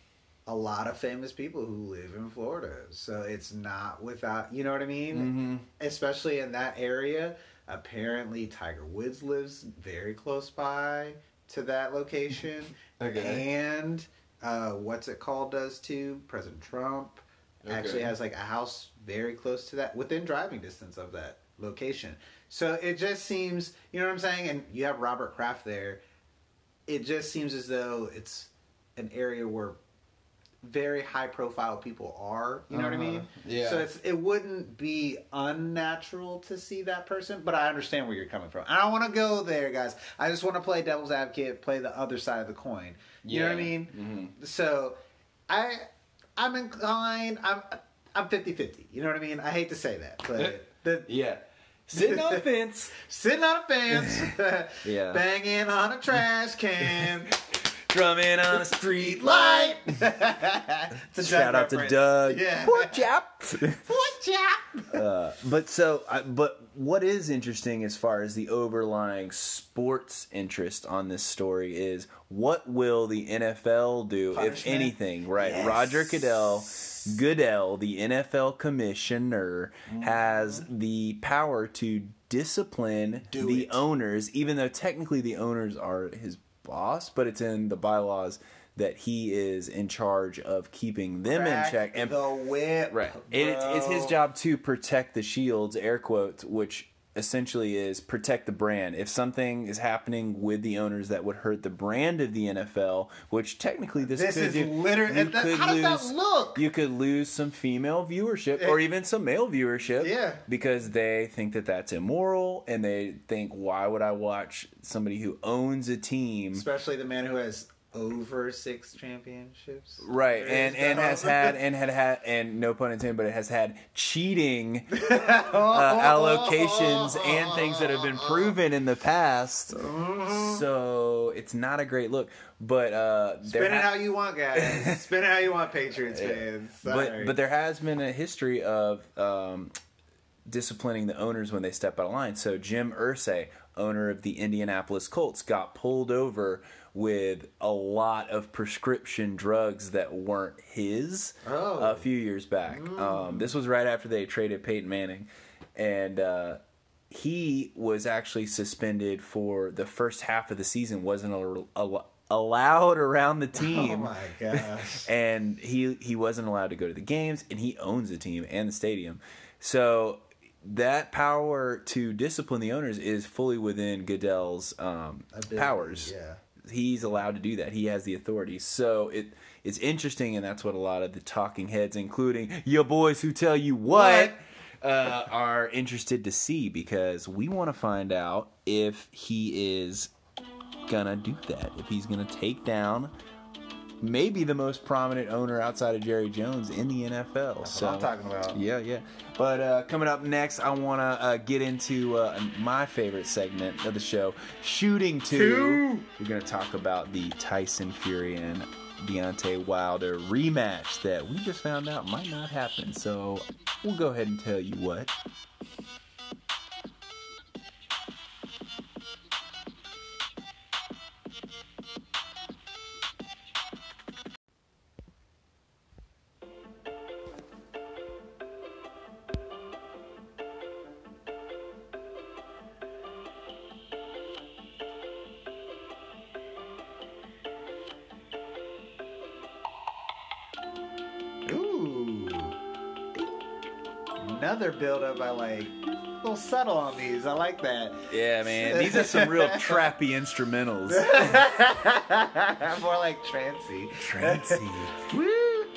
a lot of famous people who live in Florida, so it's not without... You know what I mean? Mm-hmm. Especially in that area... Apparently, Tiger Woods lives very close by to that location. Okay. And what's it called does too. President Trump actually has like a house very close to that, within driving distance of that location. So it just seems, you know what I'm saying? And you have Robert Kraft there. It just seems as though it's an area where very high profile people are, you know what I mean? Yeah. So it wouldn't be unnatural to see that person, but I understand where you're coming from. I don't want to go there, guys. I just want to play devil's advocate, play the other side of the coin. You know what I mean? Mm-hmm. So I'm inclined. I'm 50-50. You know what I mean? I hate to say that, but sitting on a fence. Sitting on a fence. Yeah. Banging on a trash can. Drumming on a street light. Shout out to Doug. Yeah. Poor chap. But what is interesting as far as the overlying sports interest on this story is what will the NFL do, if anything, right? Yes. Roger Goodell, the NFL commissioner, has the power to discipline owners, even though technically the owners are his boss, but it's in the bylaws that he is in charge of keeping them in check. And the whip, right? It's his job to protect the shields, air quotes, which essentially is protect the brand. If something is happening with the owners that would hurt the brand of the NFL, which technically does that look? You could lose some female viewership or even some male viewership, because they think that that's immoral, and they think, why would I watch somebody who owns a team, especially the man who has over 6 championships, right? And no pun intended, but it has had cheating allocations and things that have been proven in the past. So it's not a great look. But spin it how you want, guys. Spin it how you want, Patriots fans. Sorry. But there has been a history of disciplining the owners when they step out of line. So Jim Irsay, owner of the Indianapolis Colts, got pulled over with a lot of prescription drugs that weren't his a few years back. This was right after they traded Peyton Manning. And he was actually suspended for the first half of the season, wasn't allowed around the team. Oh, my gosh. And he wasn't allowed to go to the games, and he owns the team and the stadium. So that power to discipline the owners is fully within Goodell's powers. Yeah. He's allowed to do that. He has the authority. So it's interesting, and that's what a lot of the talking heads, including your boys who tell you what? Are interested to see, because we want to find out if he is going to do that, if he's going to take down maybe the most prominent owner outside of Jerry Jones in the NFL. That's what I'm talking about. Yeah. But coming up next, I want to get into my favorite segment of the show, Shooting 2. We're going to talk about the Tyson Fury and Deontay Wilder rematch that we just found out might not happen. So we'll go ahead and tell you what. Another build-up, I like. A little subtle on these. I like that. Yeah, man. These are some real trappy instrumentals. More like trancey. Trancey. Woo!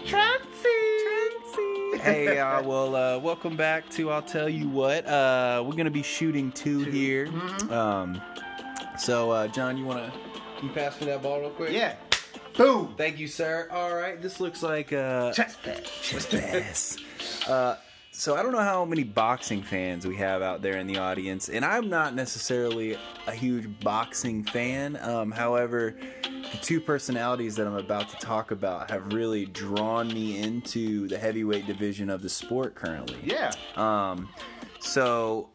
Trancey! Hey, y'all. Well, welcome back to I'll Tell You What. We're going to be shooting two here. Mm-hmm. So, John, you want to... Can you pass me that ball real quick? Yeah. Boom! Thank you, sir. All right. This looks like... Chest pass. Chest pass. So I don't know how many boxing fans we have out there in the audience, and I'm not necessarily a huge boxing fan. However, the two personalities that I'm about to talk about have really drawn me into the heavyweight division of the sport currently. Yeah. So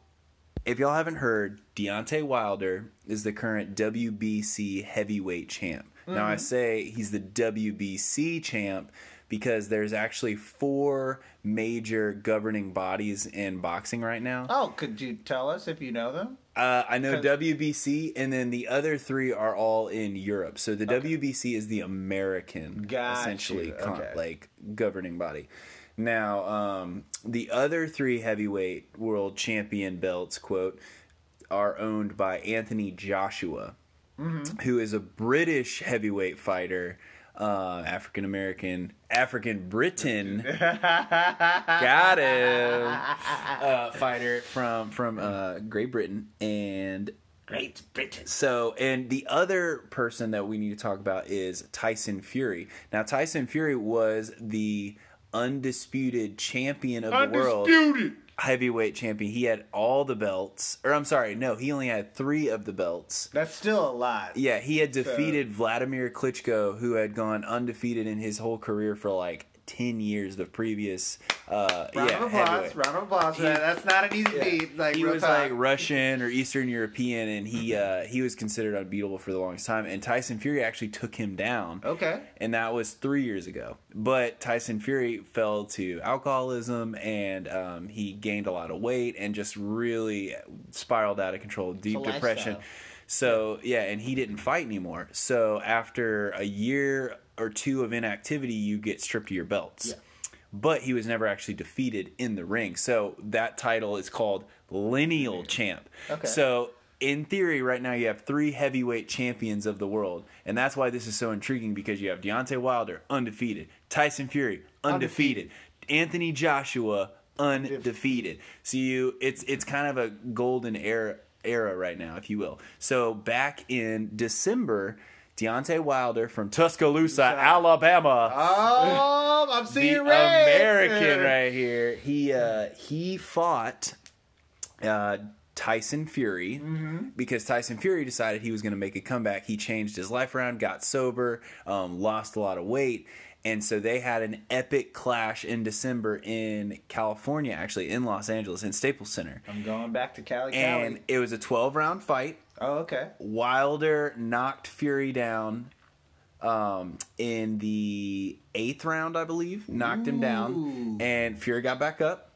if y'all haven't heard, Deontay Wilder is the current WBC heavyweight champ. Mm-hmm. Now I say he's the WBC champ because there's actually four major governing bodies in boxing right now. Oh, could you tell us if you know them? I know WBC, and then the other three are all in Europe. So the WBC is the American, essentially, like governing body. Now, the other three heavyweight world champion belts, quote, are owned by Anthony Joshua, mm-hmm. who is a British heavyweight fighter. African Britain got him fighter from Great Britain. So, and the other person that we need to talk about is Tyson Fury. Now, Tyson Fury was the undisputed champion of the world. Heavyweight champion. He had all the belts. Or I'm sorry, no, he only had three of the belts. That's still a lot. Yeah, he had defeated Vladimir Klitschko, who had gone undefeated in his whole career for like 10 years the previous round of applause. That's not an easy beat. Like, he was like Russian or Eastern European, and he was considered unbeatable for the longest time, and Tyson Fury actually took him down. Okay. And that was 3 years ago. But Tyson Fury fell to alcoholism, and he gained a lot of weight and just really spiraled out of control, deep depression. So, yeah, and he didn't fight anymore. So after a year or two of inactivity, you get stripped of your belts. Yeah. But he was never actually defeated in the ring. So that title is called lineal champ. Okay. So in theory, right now you have three heavyweight champions of the world. And that's why this is so intriguing, because you have Deontay Wilder, undefeated. Tyson Fury, undefeated. Anthony Joshua, undefeated. So it's kind of a golden era right now, if you will. So back in December... Deontay Wilder from Tuscaloosa, Alabama. Oh, I'm seeing the red. American right here. He fought Tyson Fury, mm-hmm. because Tyson Fury decided he was going to make a comeback. He changed his life around, got sober, lost a lot of weight. And so they had an epic clash in December in California, actually, in Los Angeles, in Staples Center. I'm going back to Cali. And it was a 12-round fight. Oh, okay. Wilder knocked Fury down in the 8th round, I believe. Knocked him down. And Fury got back up.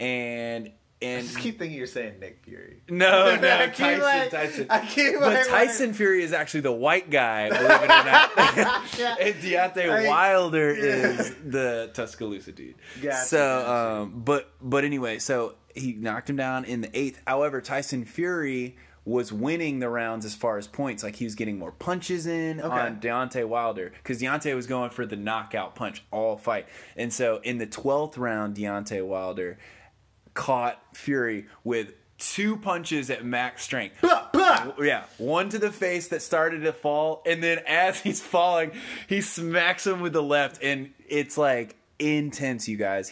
And I just keep thinking you're saying Nick Fury. No, Tyson. But Tyson Fury is actually the white guy, believe it or not. And Deontay Wilder is the Tuscaloosa dude. Gotcha. So, but anyway, so he knocked him down in the 8th. However, Tyson Fury was winning the rounds as far as points. Like, he was getting more punches in on Deontay Wilder, because Deontay was going for the knockout punch all fight. And so in the 12th round, Deontay Wilder caught Fury with two punches at max strength. Blah, blah. Yeah, one to the face that started to fall, and then as he's falling, he smacks him with the left, and it's like intense, you guys.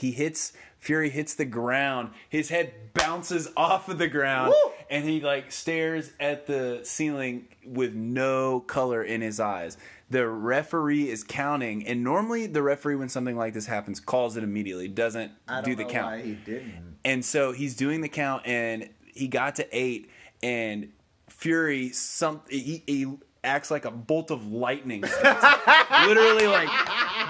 Fury hits the ground. His head bounces off of the ground, woo! And he like stares at the ceiling with no color in his eyes. the referee is counting, and normally the referee, when something like this happens, calls it immediately, doesn't do the count. I don't know why he didn't. And so he's doing the count, and he got to 8, and Fury, he acts like a bolt of lightning. Literally, like,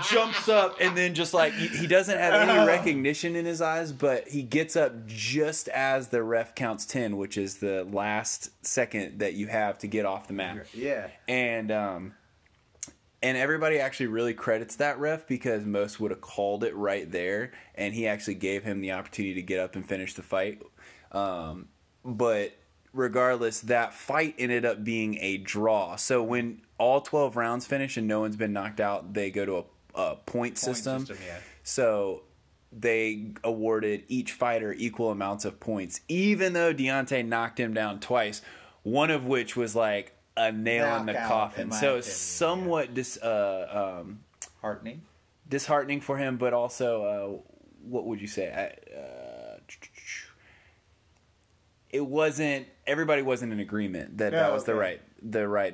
jumps up, and then just, like, he doesn't have any recognition in his eyes, but he gets up just as the ref counts 10, which is the last second that you have to get off the mat. Yeah. And everybody actually really credits that ref, because most would have called it right there, and he actually gave him the opportunity to get up and finish the fight. But regardless, that fight ended up being a draw. So when all 12 rounds finish and no one's been knocked out, they go to a point system. Yeah. So they awarded each fighter equal amounts of points, even though Deontay knocked him down twice, one of which was like a nail in the coffin. So it's somewhat disheartening for him, but also, what would you say? It wasn't. Everybody wasn't in agreement that that was the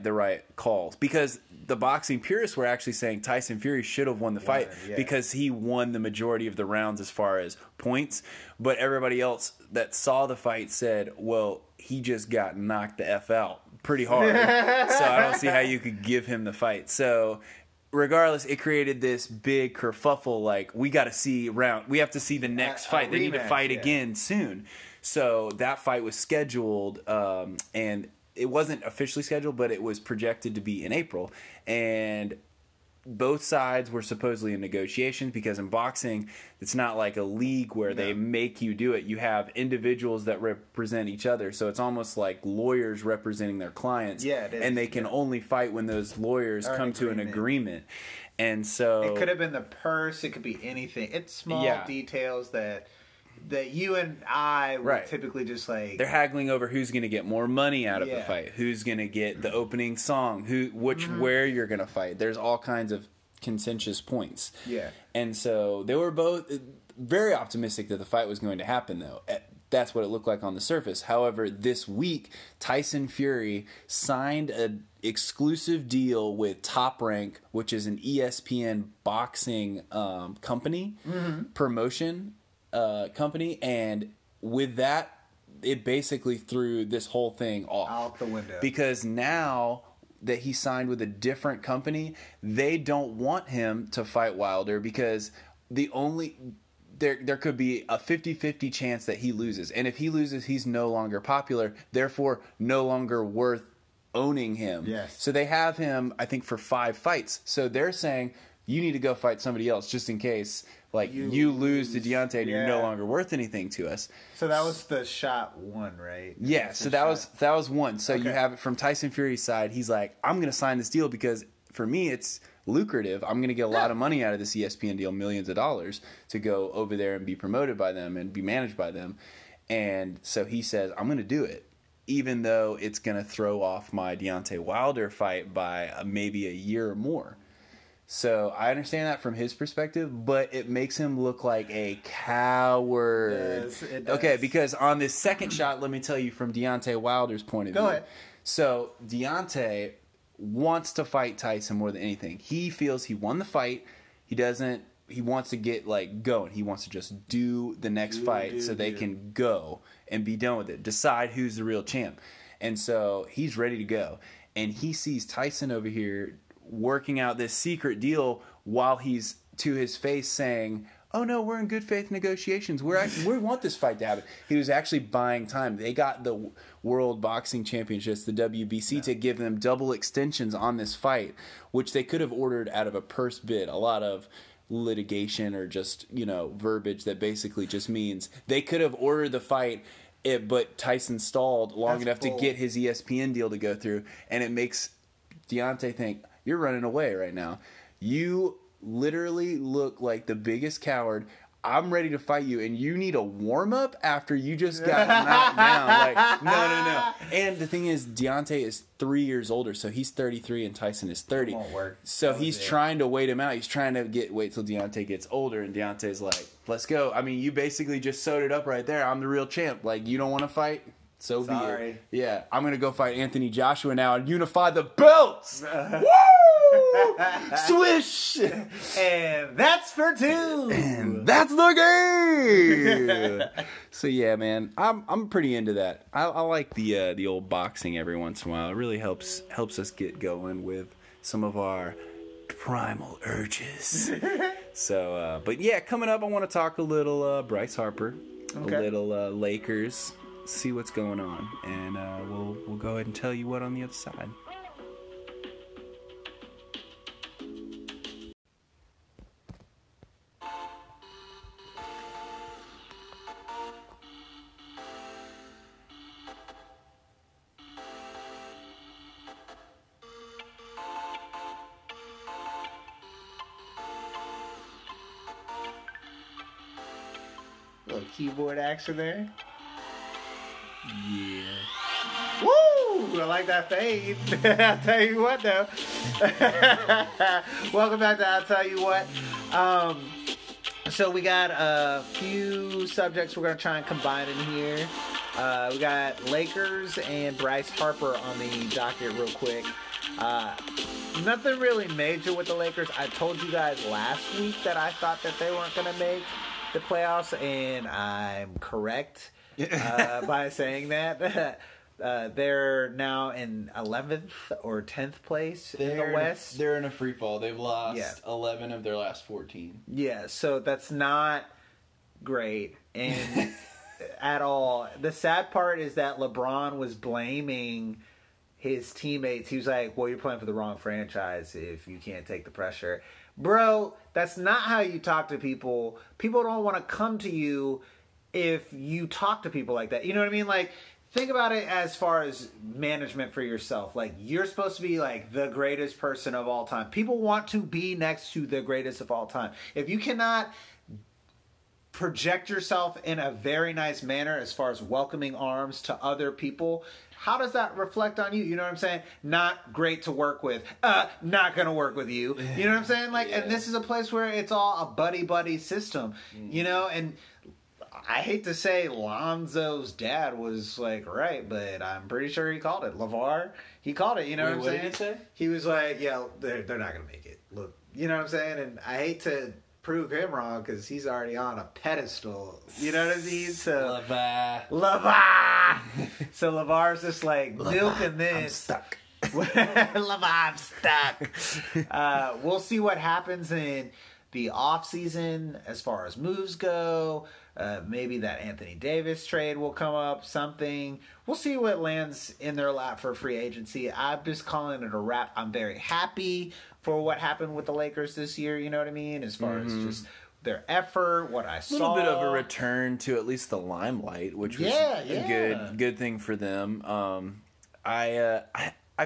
right calls, because the boxing purists were actually saying Tyson Fury should have won the fight because he won the majority of the rounds as far as points. But everybody else that saw the fight said, "Well, he just got knocked the F out pretty hard, so I don't see how you could give him the fight." So, regardless, it created this big kerfuffle. Like, we have to see the next fight. They need to fight again soon. So that fight was scheduled, and it wasn't officially scheduled, but it was projected to be in April. And both sides were supposedly in negotiations, because in boxing, it's not like a league where they make you do it. You have individuals that represent each other. So it's almost like lawyers representing their clients. Yeah, it is. And they can only fight when those lawyers come to an agreement. And so it could have been the purse. It could be anything. It's small details that you and I would typically just like. They're haggling over who's going to get more money out of the fight, who's going to get the opening song, where you're going to fight. There's all kinds of contentious points. Yeah. And so they were both very optimistic that the fight was going to happen, though. That's what it looked like on the surface. However, this week, Tyson Fury signed an exclusive deal with Top Rank, which is an ESPN boxing company, promotion company, and with that, it basically threw this whole thing out the window, because now that he signed with a different company, they don't want him to fight Wilder, because there could be a 50-50 chance that he loses, and if he loses, he's no longer popular, therefore no longer worth owning him. Yes. So they have him, I think, for 5 fights. So they're saying, you need to go fight somebody else, just in case, like, you lose to Deontay and you're no longer worth anything to us. So that was the shot one, right? Yeah, so that was one. So you have it from Tyson Fury's side. He's like, I'm going to sign this deal because, for me, it's lucrative. I'm going to get a lot of money out of this ESPN deal, millions of dollars, to go over there and be promoted by them and be managed by them. And so he says, I'm going to do it, even though it's going to throw off my Deontay Wilder fight by maybe a year or more. So I understand that from his perspective, but it makes him look like a coward. Yes, it does. Okay, because on this second shot, let me tell you from Deontay Wilder's point of view. Go ahead. So Deontay wants to fight Tyson more than anything. He feels he won the fight. He wants to get, like, going. He wants to just do the next fight so they can go and be done with it. Decide who's the real champ. And so he's ready to go. And he sees Tyson over here working out this secret deal while he's to his face saying, oh no, we're in good faith negotiations. We want this fight to happen. He was actually buying time. They got the World Boxing Championships, the WBC, to give them double extensions on this fight, which they could have ordered out of a purse bid. A lot of litigation or just, verbiage that basically just means they could have ordered the fight, but Tyson stalled long enough to get his ESPN deal to go through, and it makes Deontay think, you're running away right now. You literally look like the biggest coward. I'm ready to fight you, and you need a warm-up after you just got knocked down. Like, no. And the thing is, Deontay is 3 years older, so he's 33 and Tyson is 30. It won't work. So he's trying to wait him out. He's trying to wait till Deontay gets older, and Deontay's like, let's go. I mean, you basically just sewed it up right there. I'm the real champ. Like, you don't want to fight? So be it. Yeah, I'm going to go fight Anthony Joshua now and unify the belts. Woo! Swish! And that's for two! And that's the game! So yeah, man, I'm pretty into that. I like the old boxing every once in a while. It really helps us get going with some of our primal urges. So, but yeah, coming up, I want to talk a little Bryce Harper, okay, a little Lakers, see what's going on, and we'll go ahead and tell you what on the other side. Keyboard action there. Yeah. Woo! I like that fade. I'll tell you what, though. Welcome back to I'll Tell You What. So we got a few subjects we're going to try and combine in here. We got Lakers and Bryce Harper on the docket real quick. Nothing really major with the Lakers. I told you guys last week that I thought that they weren't going to make the playoffs, and I'm correct by saying that. They're now in 11th or 10th place in the West. They're in a free fall. They've lost 11 of their last 14. Yeah, so that's not great and at all. The sad part is that LeBron was blaming his teammates. He was like, well, you're playing for the wrong franchise if you can't take the pressure. Bro, that's not how you talk to people. People don't want to come to you if you talk to people like that. You know what I mean? Like, think about it as far as management for yourself. Like, you're supposed to be, like, the greatest person of all time. People want to be next to the greatest of all time. If you cannot project yourself in a very nice manner as far as welcoming arms to other people, how does that reflect on you? You know what I'm saying? Not great to work with. Not going to work with you. You know what I'm saying? Like, yeah. And this is a place where it's all a buddy-buddy system, you know? And I hate to say Lonzo's dad was, like, right, but I'm pretty sure he called it. LaVar, he called it, you know what I'm saying? What did he say? He was like, yeah, they're not going to make it. Look, you know what I'm saying? And I hate to prove him wrong because he's already on a pedestal. You know what I mean? So LaVar. So LaVar's just like milking this. I'm stuck. LaVar, I'm stuck. We'll see what happens in the off season as far as moves go. Maybe that Anthony Davis trade will come up. Something. We'll see what lands in their lap for free agency. I'm just calling it a wrap. I'm very happy for what happened with the Lakers this year. You know what I mean? As far as just their effort, what I saw. A little bit of a return to at least the limelight, which was a good thing for them. I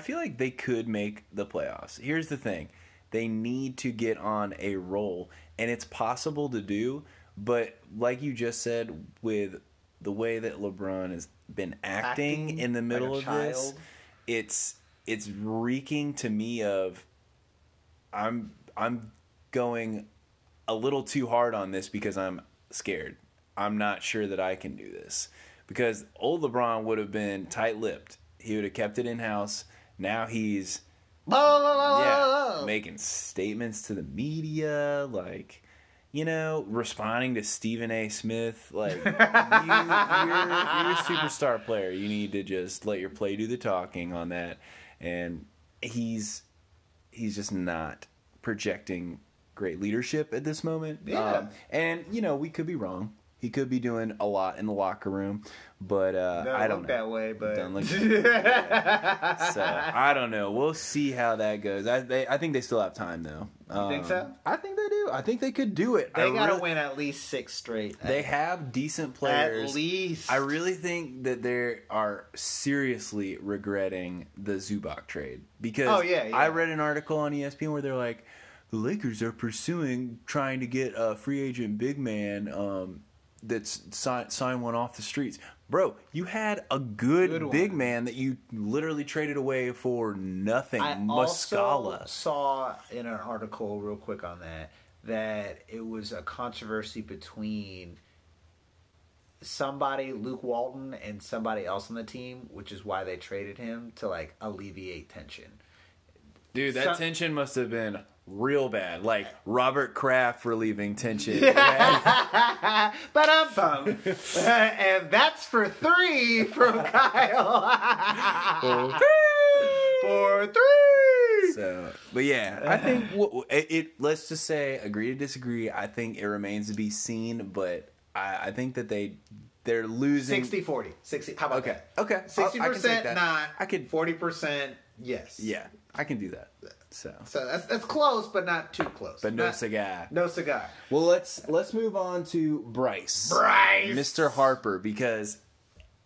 feel like they could make the playoffs. Here's the thing. They need to get on a roll. And it's possible to do. But like you just said, with the way that LeBron has been acting in the middle like of this, it's reeking to me of I'm going a little too hard on this because I'm scared. I'm not sure that I can do this. Because old LeBron would have been tight-lipped. He would have kept it in-house. Now he's making statements to the media, like, you know, responding to Stephen A. Smith, like, you're a superstar player. You need to just let your play do the talking on that. And he's just not projecting great leadership at this moment. Yeah. And, you know, we could be wrong. He could be doing a lot in the locker room, but I don't know. Doesn't look that way. So, I don't know. We'll see how that goes. I think they still have time, though. You think so? I think they do. I think they could do it. They got to win at least 6 straight. They have decent players. At least. I really think that they are seriously regretting the Zubac trade. Because I read an article on ESPN where they're like, the Lakers are pursuing trying to get a free agent big man that's sign one off the streets. Bro, you had a good big man that you literally traded away for nothing. I also saw in an article real quick on that it was a controversy between somebody, Luke Walton, and somebody else on the team, which is why they traded him to, like, alleviate tension. Dude, that tension must have been real bad. Like Robert Kraft relieving tension. Yeah. Ba-dum-bum. And that's for three from Kyle. For three. So, but yeah, I think let's just say agree to disagree. I think it remains to be seen, but I think that they're losing 60-40. 60. How about that? Okay. 60% not. I could 40% yes. Yeah. I can do that. So that's close, but not too close. But no cigar. Well, let's move on to Bryce, Mr. Harper, because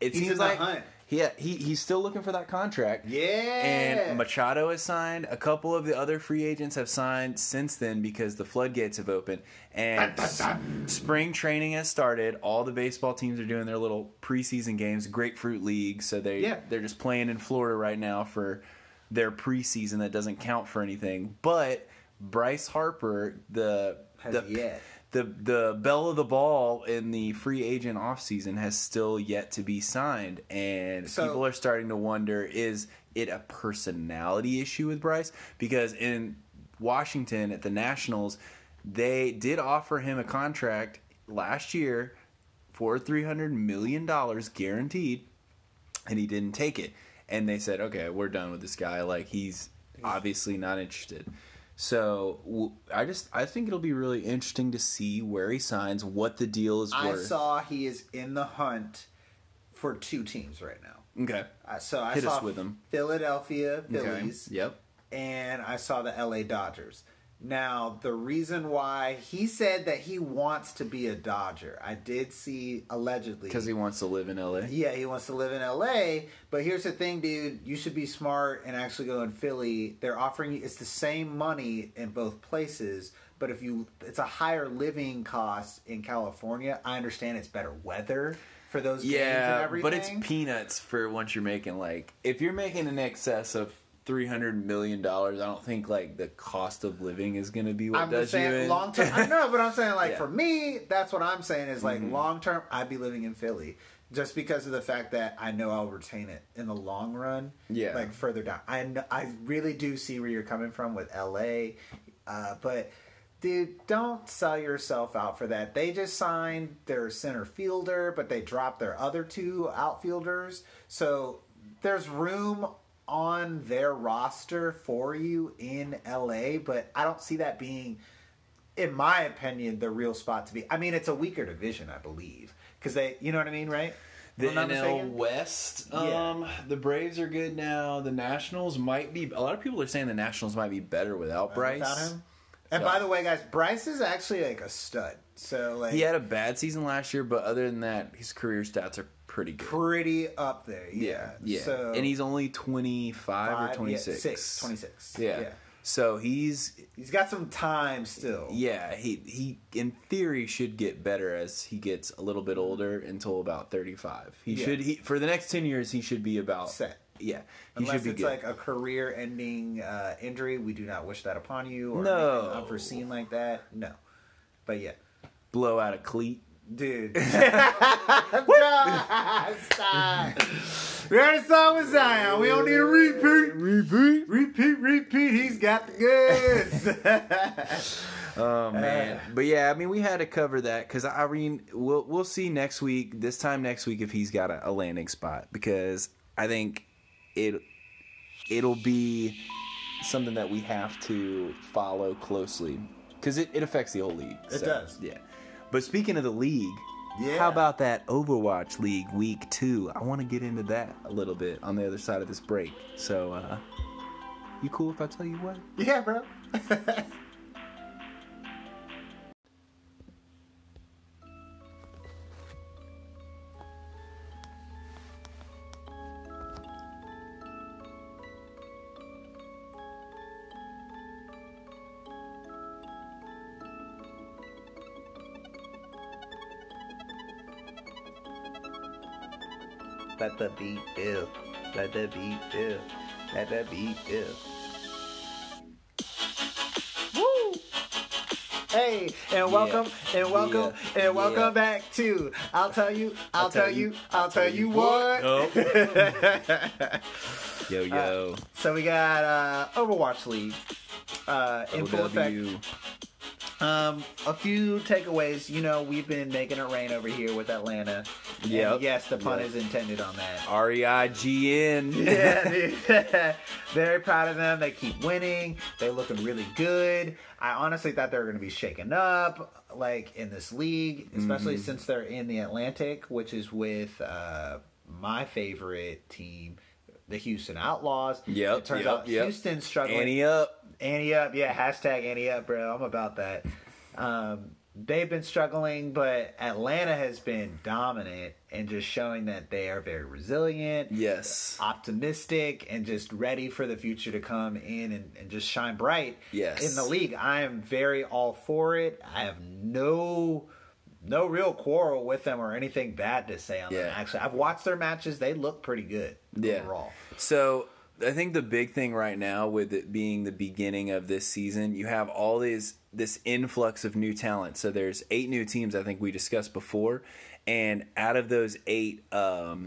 it seems like he's still looking for that contract. Yeah. And Machado has signed. A couple of the other free agents have signed since then because the floodgates have opened and spring training has started. All the baseball teams are doing their little preseason games, Grapefruit League. So they're just playing in Florida right now for their preseason that doesn't count for anything. But Bryce Harper, the belle of the ball in the free agent offseason, has still yet to be signed. And people are starting to wonder, is it a personality issue with Bryce? Because in Washington at the Nationals, they did offer him a contract last year for $300 million guaranteed, and he didn't take it. And they said, okay, we're done with this guy. Like, he's obviously not interested. So I think it'll be really interesting to see where he signs, what the deal is worth. I saw he is in the hunt for two teams right now. Okay. So I saw Philadelphia Phillies. Okay. Yep. And I saw the LA Dodgers. Now, the reason why he said that he wants to be a Dodger, I did see allegedly. Because he wants to live in L.A.? Yeah, he wants to live in L.A., but here's the thing, dude. You should be smart and actually go in Philly. They're offering you, it's the same money in both places, but it's a higher living cost in California. I understand it's better weather for those games and everything. Yeah, but it's peanuts for once you're making, like, if you're making in excess of $300 million. I don't think like the cost of living is going to be what I'm does saying, you in long term. I know, but I'm saying like for me, that's what I'm saying is like long term. I'd be living in Philly just because of the fact that I know I'll retain it in the long run. Yeah, like further down. I really do see where you're coming from with LA, but dude, don't sell yourself out for that. They just signed their center fielder, but they dropped their other two outfielders, so there's room on their roster for you in LA, but I don't see that being, in my opinion, the real spot to be. I mean, it's a weaker division, I believe, because they, you know what I mean, right? The NL West, the Braves are good now. The Nationals might be. A lot of people are saying the Nationals might be better without Bryce. Without him. And by the way, guys, Bryce is actually like a stud. So like he had a bad season last year, but other than that, his career stats are pretty good. Pretty up there, yeah. So, and he's only 25 or 26. 26. Yeah. So he's got some time still. Yeah, he in theory should get better as he gets a little bit older until about 35. He should for the next 10 years he should be about set. Yeah, he unless should be it's good. Like a career-ending injury, we do not wish that upon you or anything unforeseen like that. No, but yeah, blow out a cleat. Dude. Stop. We already saw with Zion. We don't need a repeat. Repeat. He's got the goods. Oh, man. But, yeah, I mean, we had to cover that because, I mean, we'll see next week, this time next week, if he's got a landing spot, because I think it'll be something that we have to follow closely because it affects the whole league. It does. Yeah. But speaking of the league, how about that Overwatch League Week 2? I want to get into that a little bit on the other side of this break. So, you cool if I tell you what? Yeah, bro. Let the beat build. Let the beat build. Let the beat build. Woo! Hey, and welcome back to I'll tell you what. Oh. Yo, yo. So we got Overwatch League in full effect. A few takeaways. You know, we've been making it rain over here with Atlanta. Yeah. Yes, the pun is intended on that. REIGN. Yeah, dude. Very proud of them. They keep winning. They're looking really good. I honestly thought they were going to be shaken up, like, in this league, especially since they're in the Atlantic, which is with my favorite team, the Houston Outlaws. Yep. It turns out Houston's struggling. Annie up. Annie up. Yeah, hashtag Annie up, bro. I'm about that. They've been struggling, but Atlanta has been dominant and just showing that they are very resilient. Yes. Optimistic and just ready for the future to come in and just shine bright in the league. I am very all for it. I have no real quarrel with them or anything bad to say on them. Actually, I've watched their matches. They look pretty good overall. So I think the big thing right now, with it being the beginning of this season, you have all this influx of new talent. So there's 8 new teams, I think we discussed before. And out of those 8, I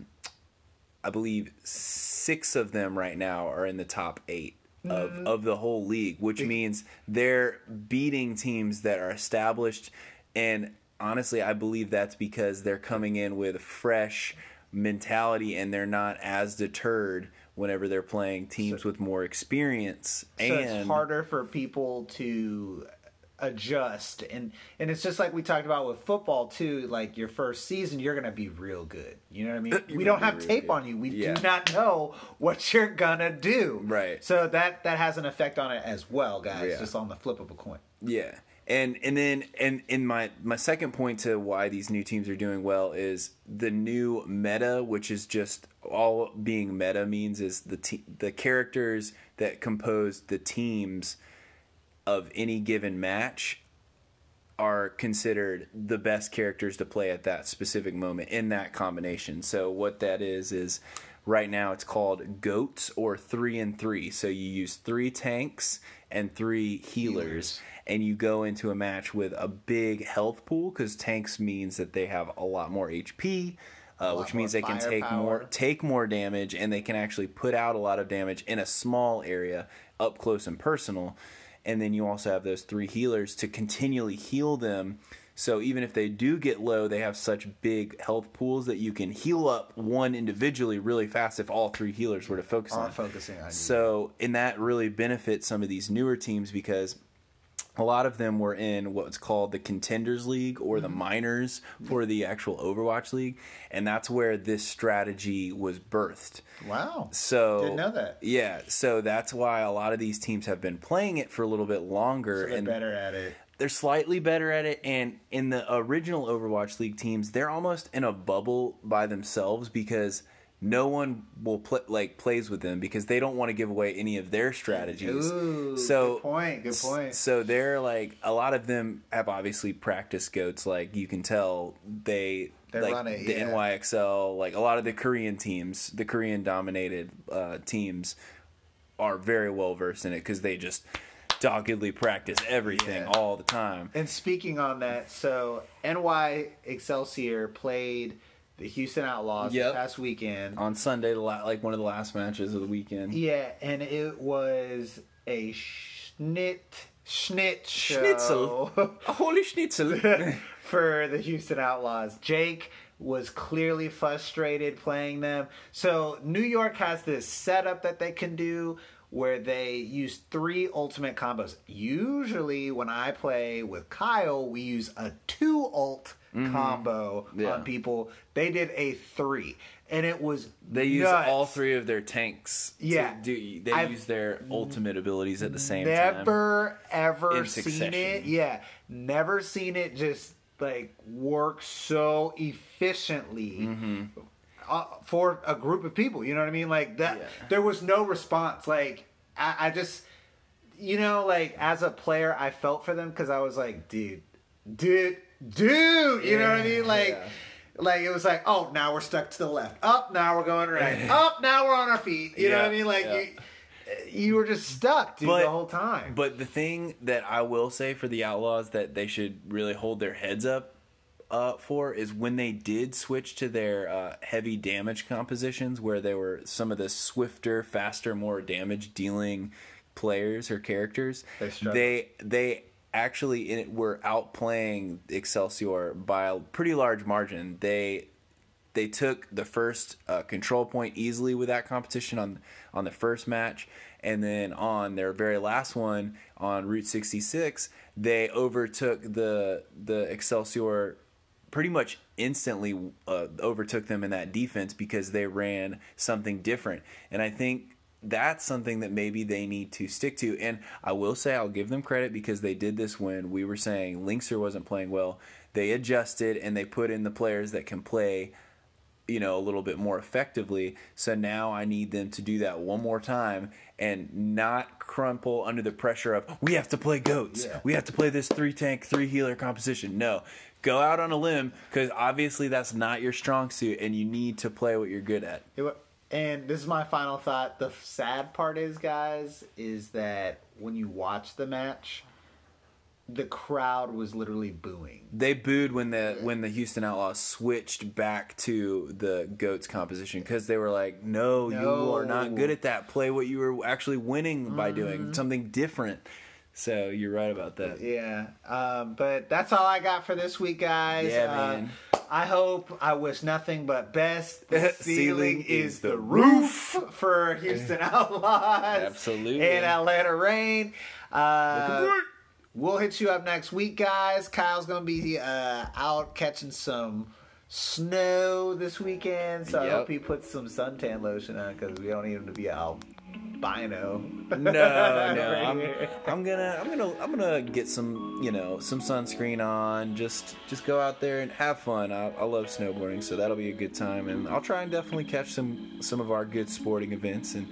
believe 6 of them right now are in the top 8 of the whole league, which means they're beating teams that are established. And honestly, I believe that's because they're coming in with a fresh mentality and they're not as deterred whenever they're playing teams with more experience. So it's harder for people to adjust. And it's just like we talked about with football, too. Like, your first season, you're going to be real good. You know what I mean? We don't have tape on you. We do not know what you're going to do. Right. So that has an effect on it as well, guys, just on the flip of a coin. Yeah. And then my second point to why these new teams are doing well is the new meta, which is just all being meta means is the characters that compose the teams of any given match are considered the best characters to play at that specific moment in that combination. So what that is right now it's called GOATs or 3-and-3. So you use 3 tanks and 3 healers. And you go into a match with a big health pool, because tanks means that they have a lot more HP, which means they can take more damage, and they can actually put out a lot of damage in a small area, up close and personal. And then you also have those 3 healers to continually heal them. So even if they do get low, they have such big health pools that you can heal up one individually really fast if all 3 healers were to focus on. So, and that really benefits some of these newer teams, because a lot of them were in what's called the Contenders League or the Minors for the actual Overwatch League, and that's where this strategy was birthed. Wow. So didn't know that. Yeah, so that's why a lot of these teams have been playing it for a little bit longer. So they're better at it. They're slightly better at it, and in the original Overwatch League teams, they're almost in a bubble by themselves because no one will plays with them, because they don't want to give away any of their strategies. Ooh, so good point. So they're like, a lot of them have obviously practiced GOATs. Like, you can tell they're like running, the NYXL, like a lot of the Korean teams, the Korean dominated teams are very well versed in it, because they just doggedly practice everything all the time. And speaking on that, so NY Excelsior played the Houston Outlaws this past weekend. On Sunday, like one of the last matches of the weekend. Yeah, and it was a schnitzel. A holy schnitzel. For the Houston Outlaws. Jake was clearly frustrated playing them. So New York has this setup that they can do where they use 3 ultimate combos. Usually when I play with Kyle, we use a 2 ult combo on people. They did a 3, and it was used all 3 of their tanks. They used their ultimate abilities at the same time. Never ever seen it. Yeah, never seen it just like work so efficiently for a group of people. You know what I mean? Like that, there was no response. Like I just, you know, like as a player, I felt for them because I was like, dude, you know what I mean? Like, like it was like, oh, now we're stuck to the left. Up, now we're going right. Up, now we're on our feet. You know what I mean? Like you were just stuck, dude, the whole time. But the thing that I will say for the Outlaws that they should really hold their heads up for is when they did switch to their heavy damage compositions, where there were some of the swifter, faster, more damage dealing players or characters. They actually were outplaying Excelsior by a pretty large margin. They took the first control point easily with that competition on the first match. And then on their very last one, on Route 66, they overtook the Excelsior pretty much instantly, overtook them in that defense because they ran something different. And I think that's something that maybe they need to stick to. And I will say I'll give them credit because they did this when we were saying Linkser wasn't playing well. They adjusted and they put in the players that can play, you know, a little bit more effectively. So now I need them to do that one more time and not crumple under the pressure of, we have to play GOATs. Yeah. We have to play this 3-tank, 3-healer composition. No, go out on a limb because obviously that's not your strong suit and you need to play what you're good at. And this is my final thought. The sad part is, guys, is that when you watch the match, the crowd was literally booing. They booed when the Houston Outlaws switched back to the GOATs composition because they were like, no, you are not good at that. Play what you were actually winning by doing, something different. So you're right about that. Yeah. But that's all I got for this week, guys. Yeah, man. I wish nothing but best. The ceiling is the roof for Houston Outlaws. Absolutely. And Atlanta Reign. We'll hit you up next week, guys. Kyle's going to be out catching some snow this weekend, so I hope he puts some suntan lotion on because we don't need him to be albino. No, right. I'm gonna get some, some sunscreen on. Just go out there and have fun. I love snowboarding, so that'll be a good time, and I'll try and definitely catch some of our good sporting events and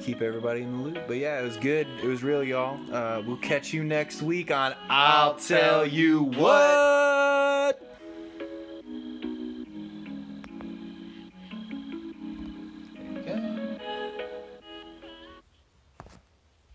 keep everybody in the loop. But yeah, it was good. It was real, y'all. We'll catch you next week on I'll Tell You What.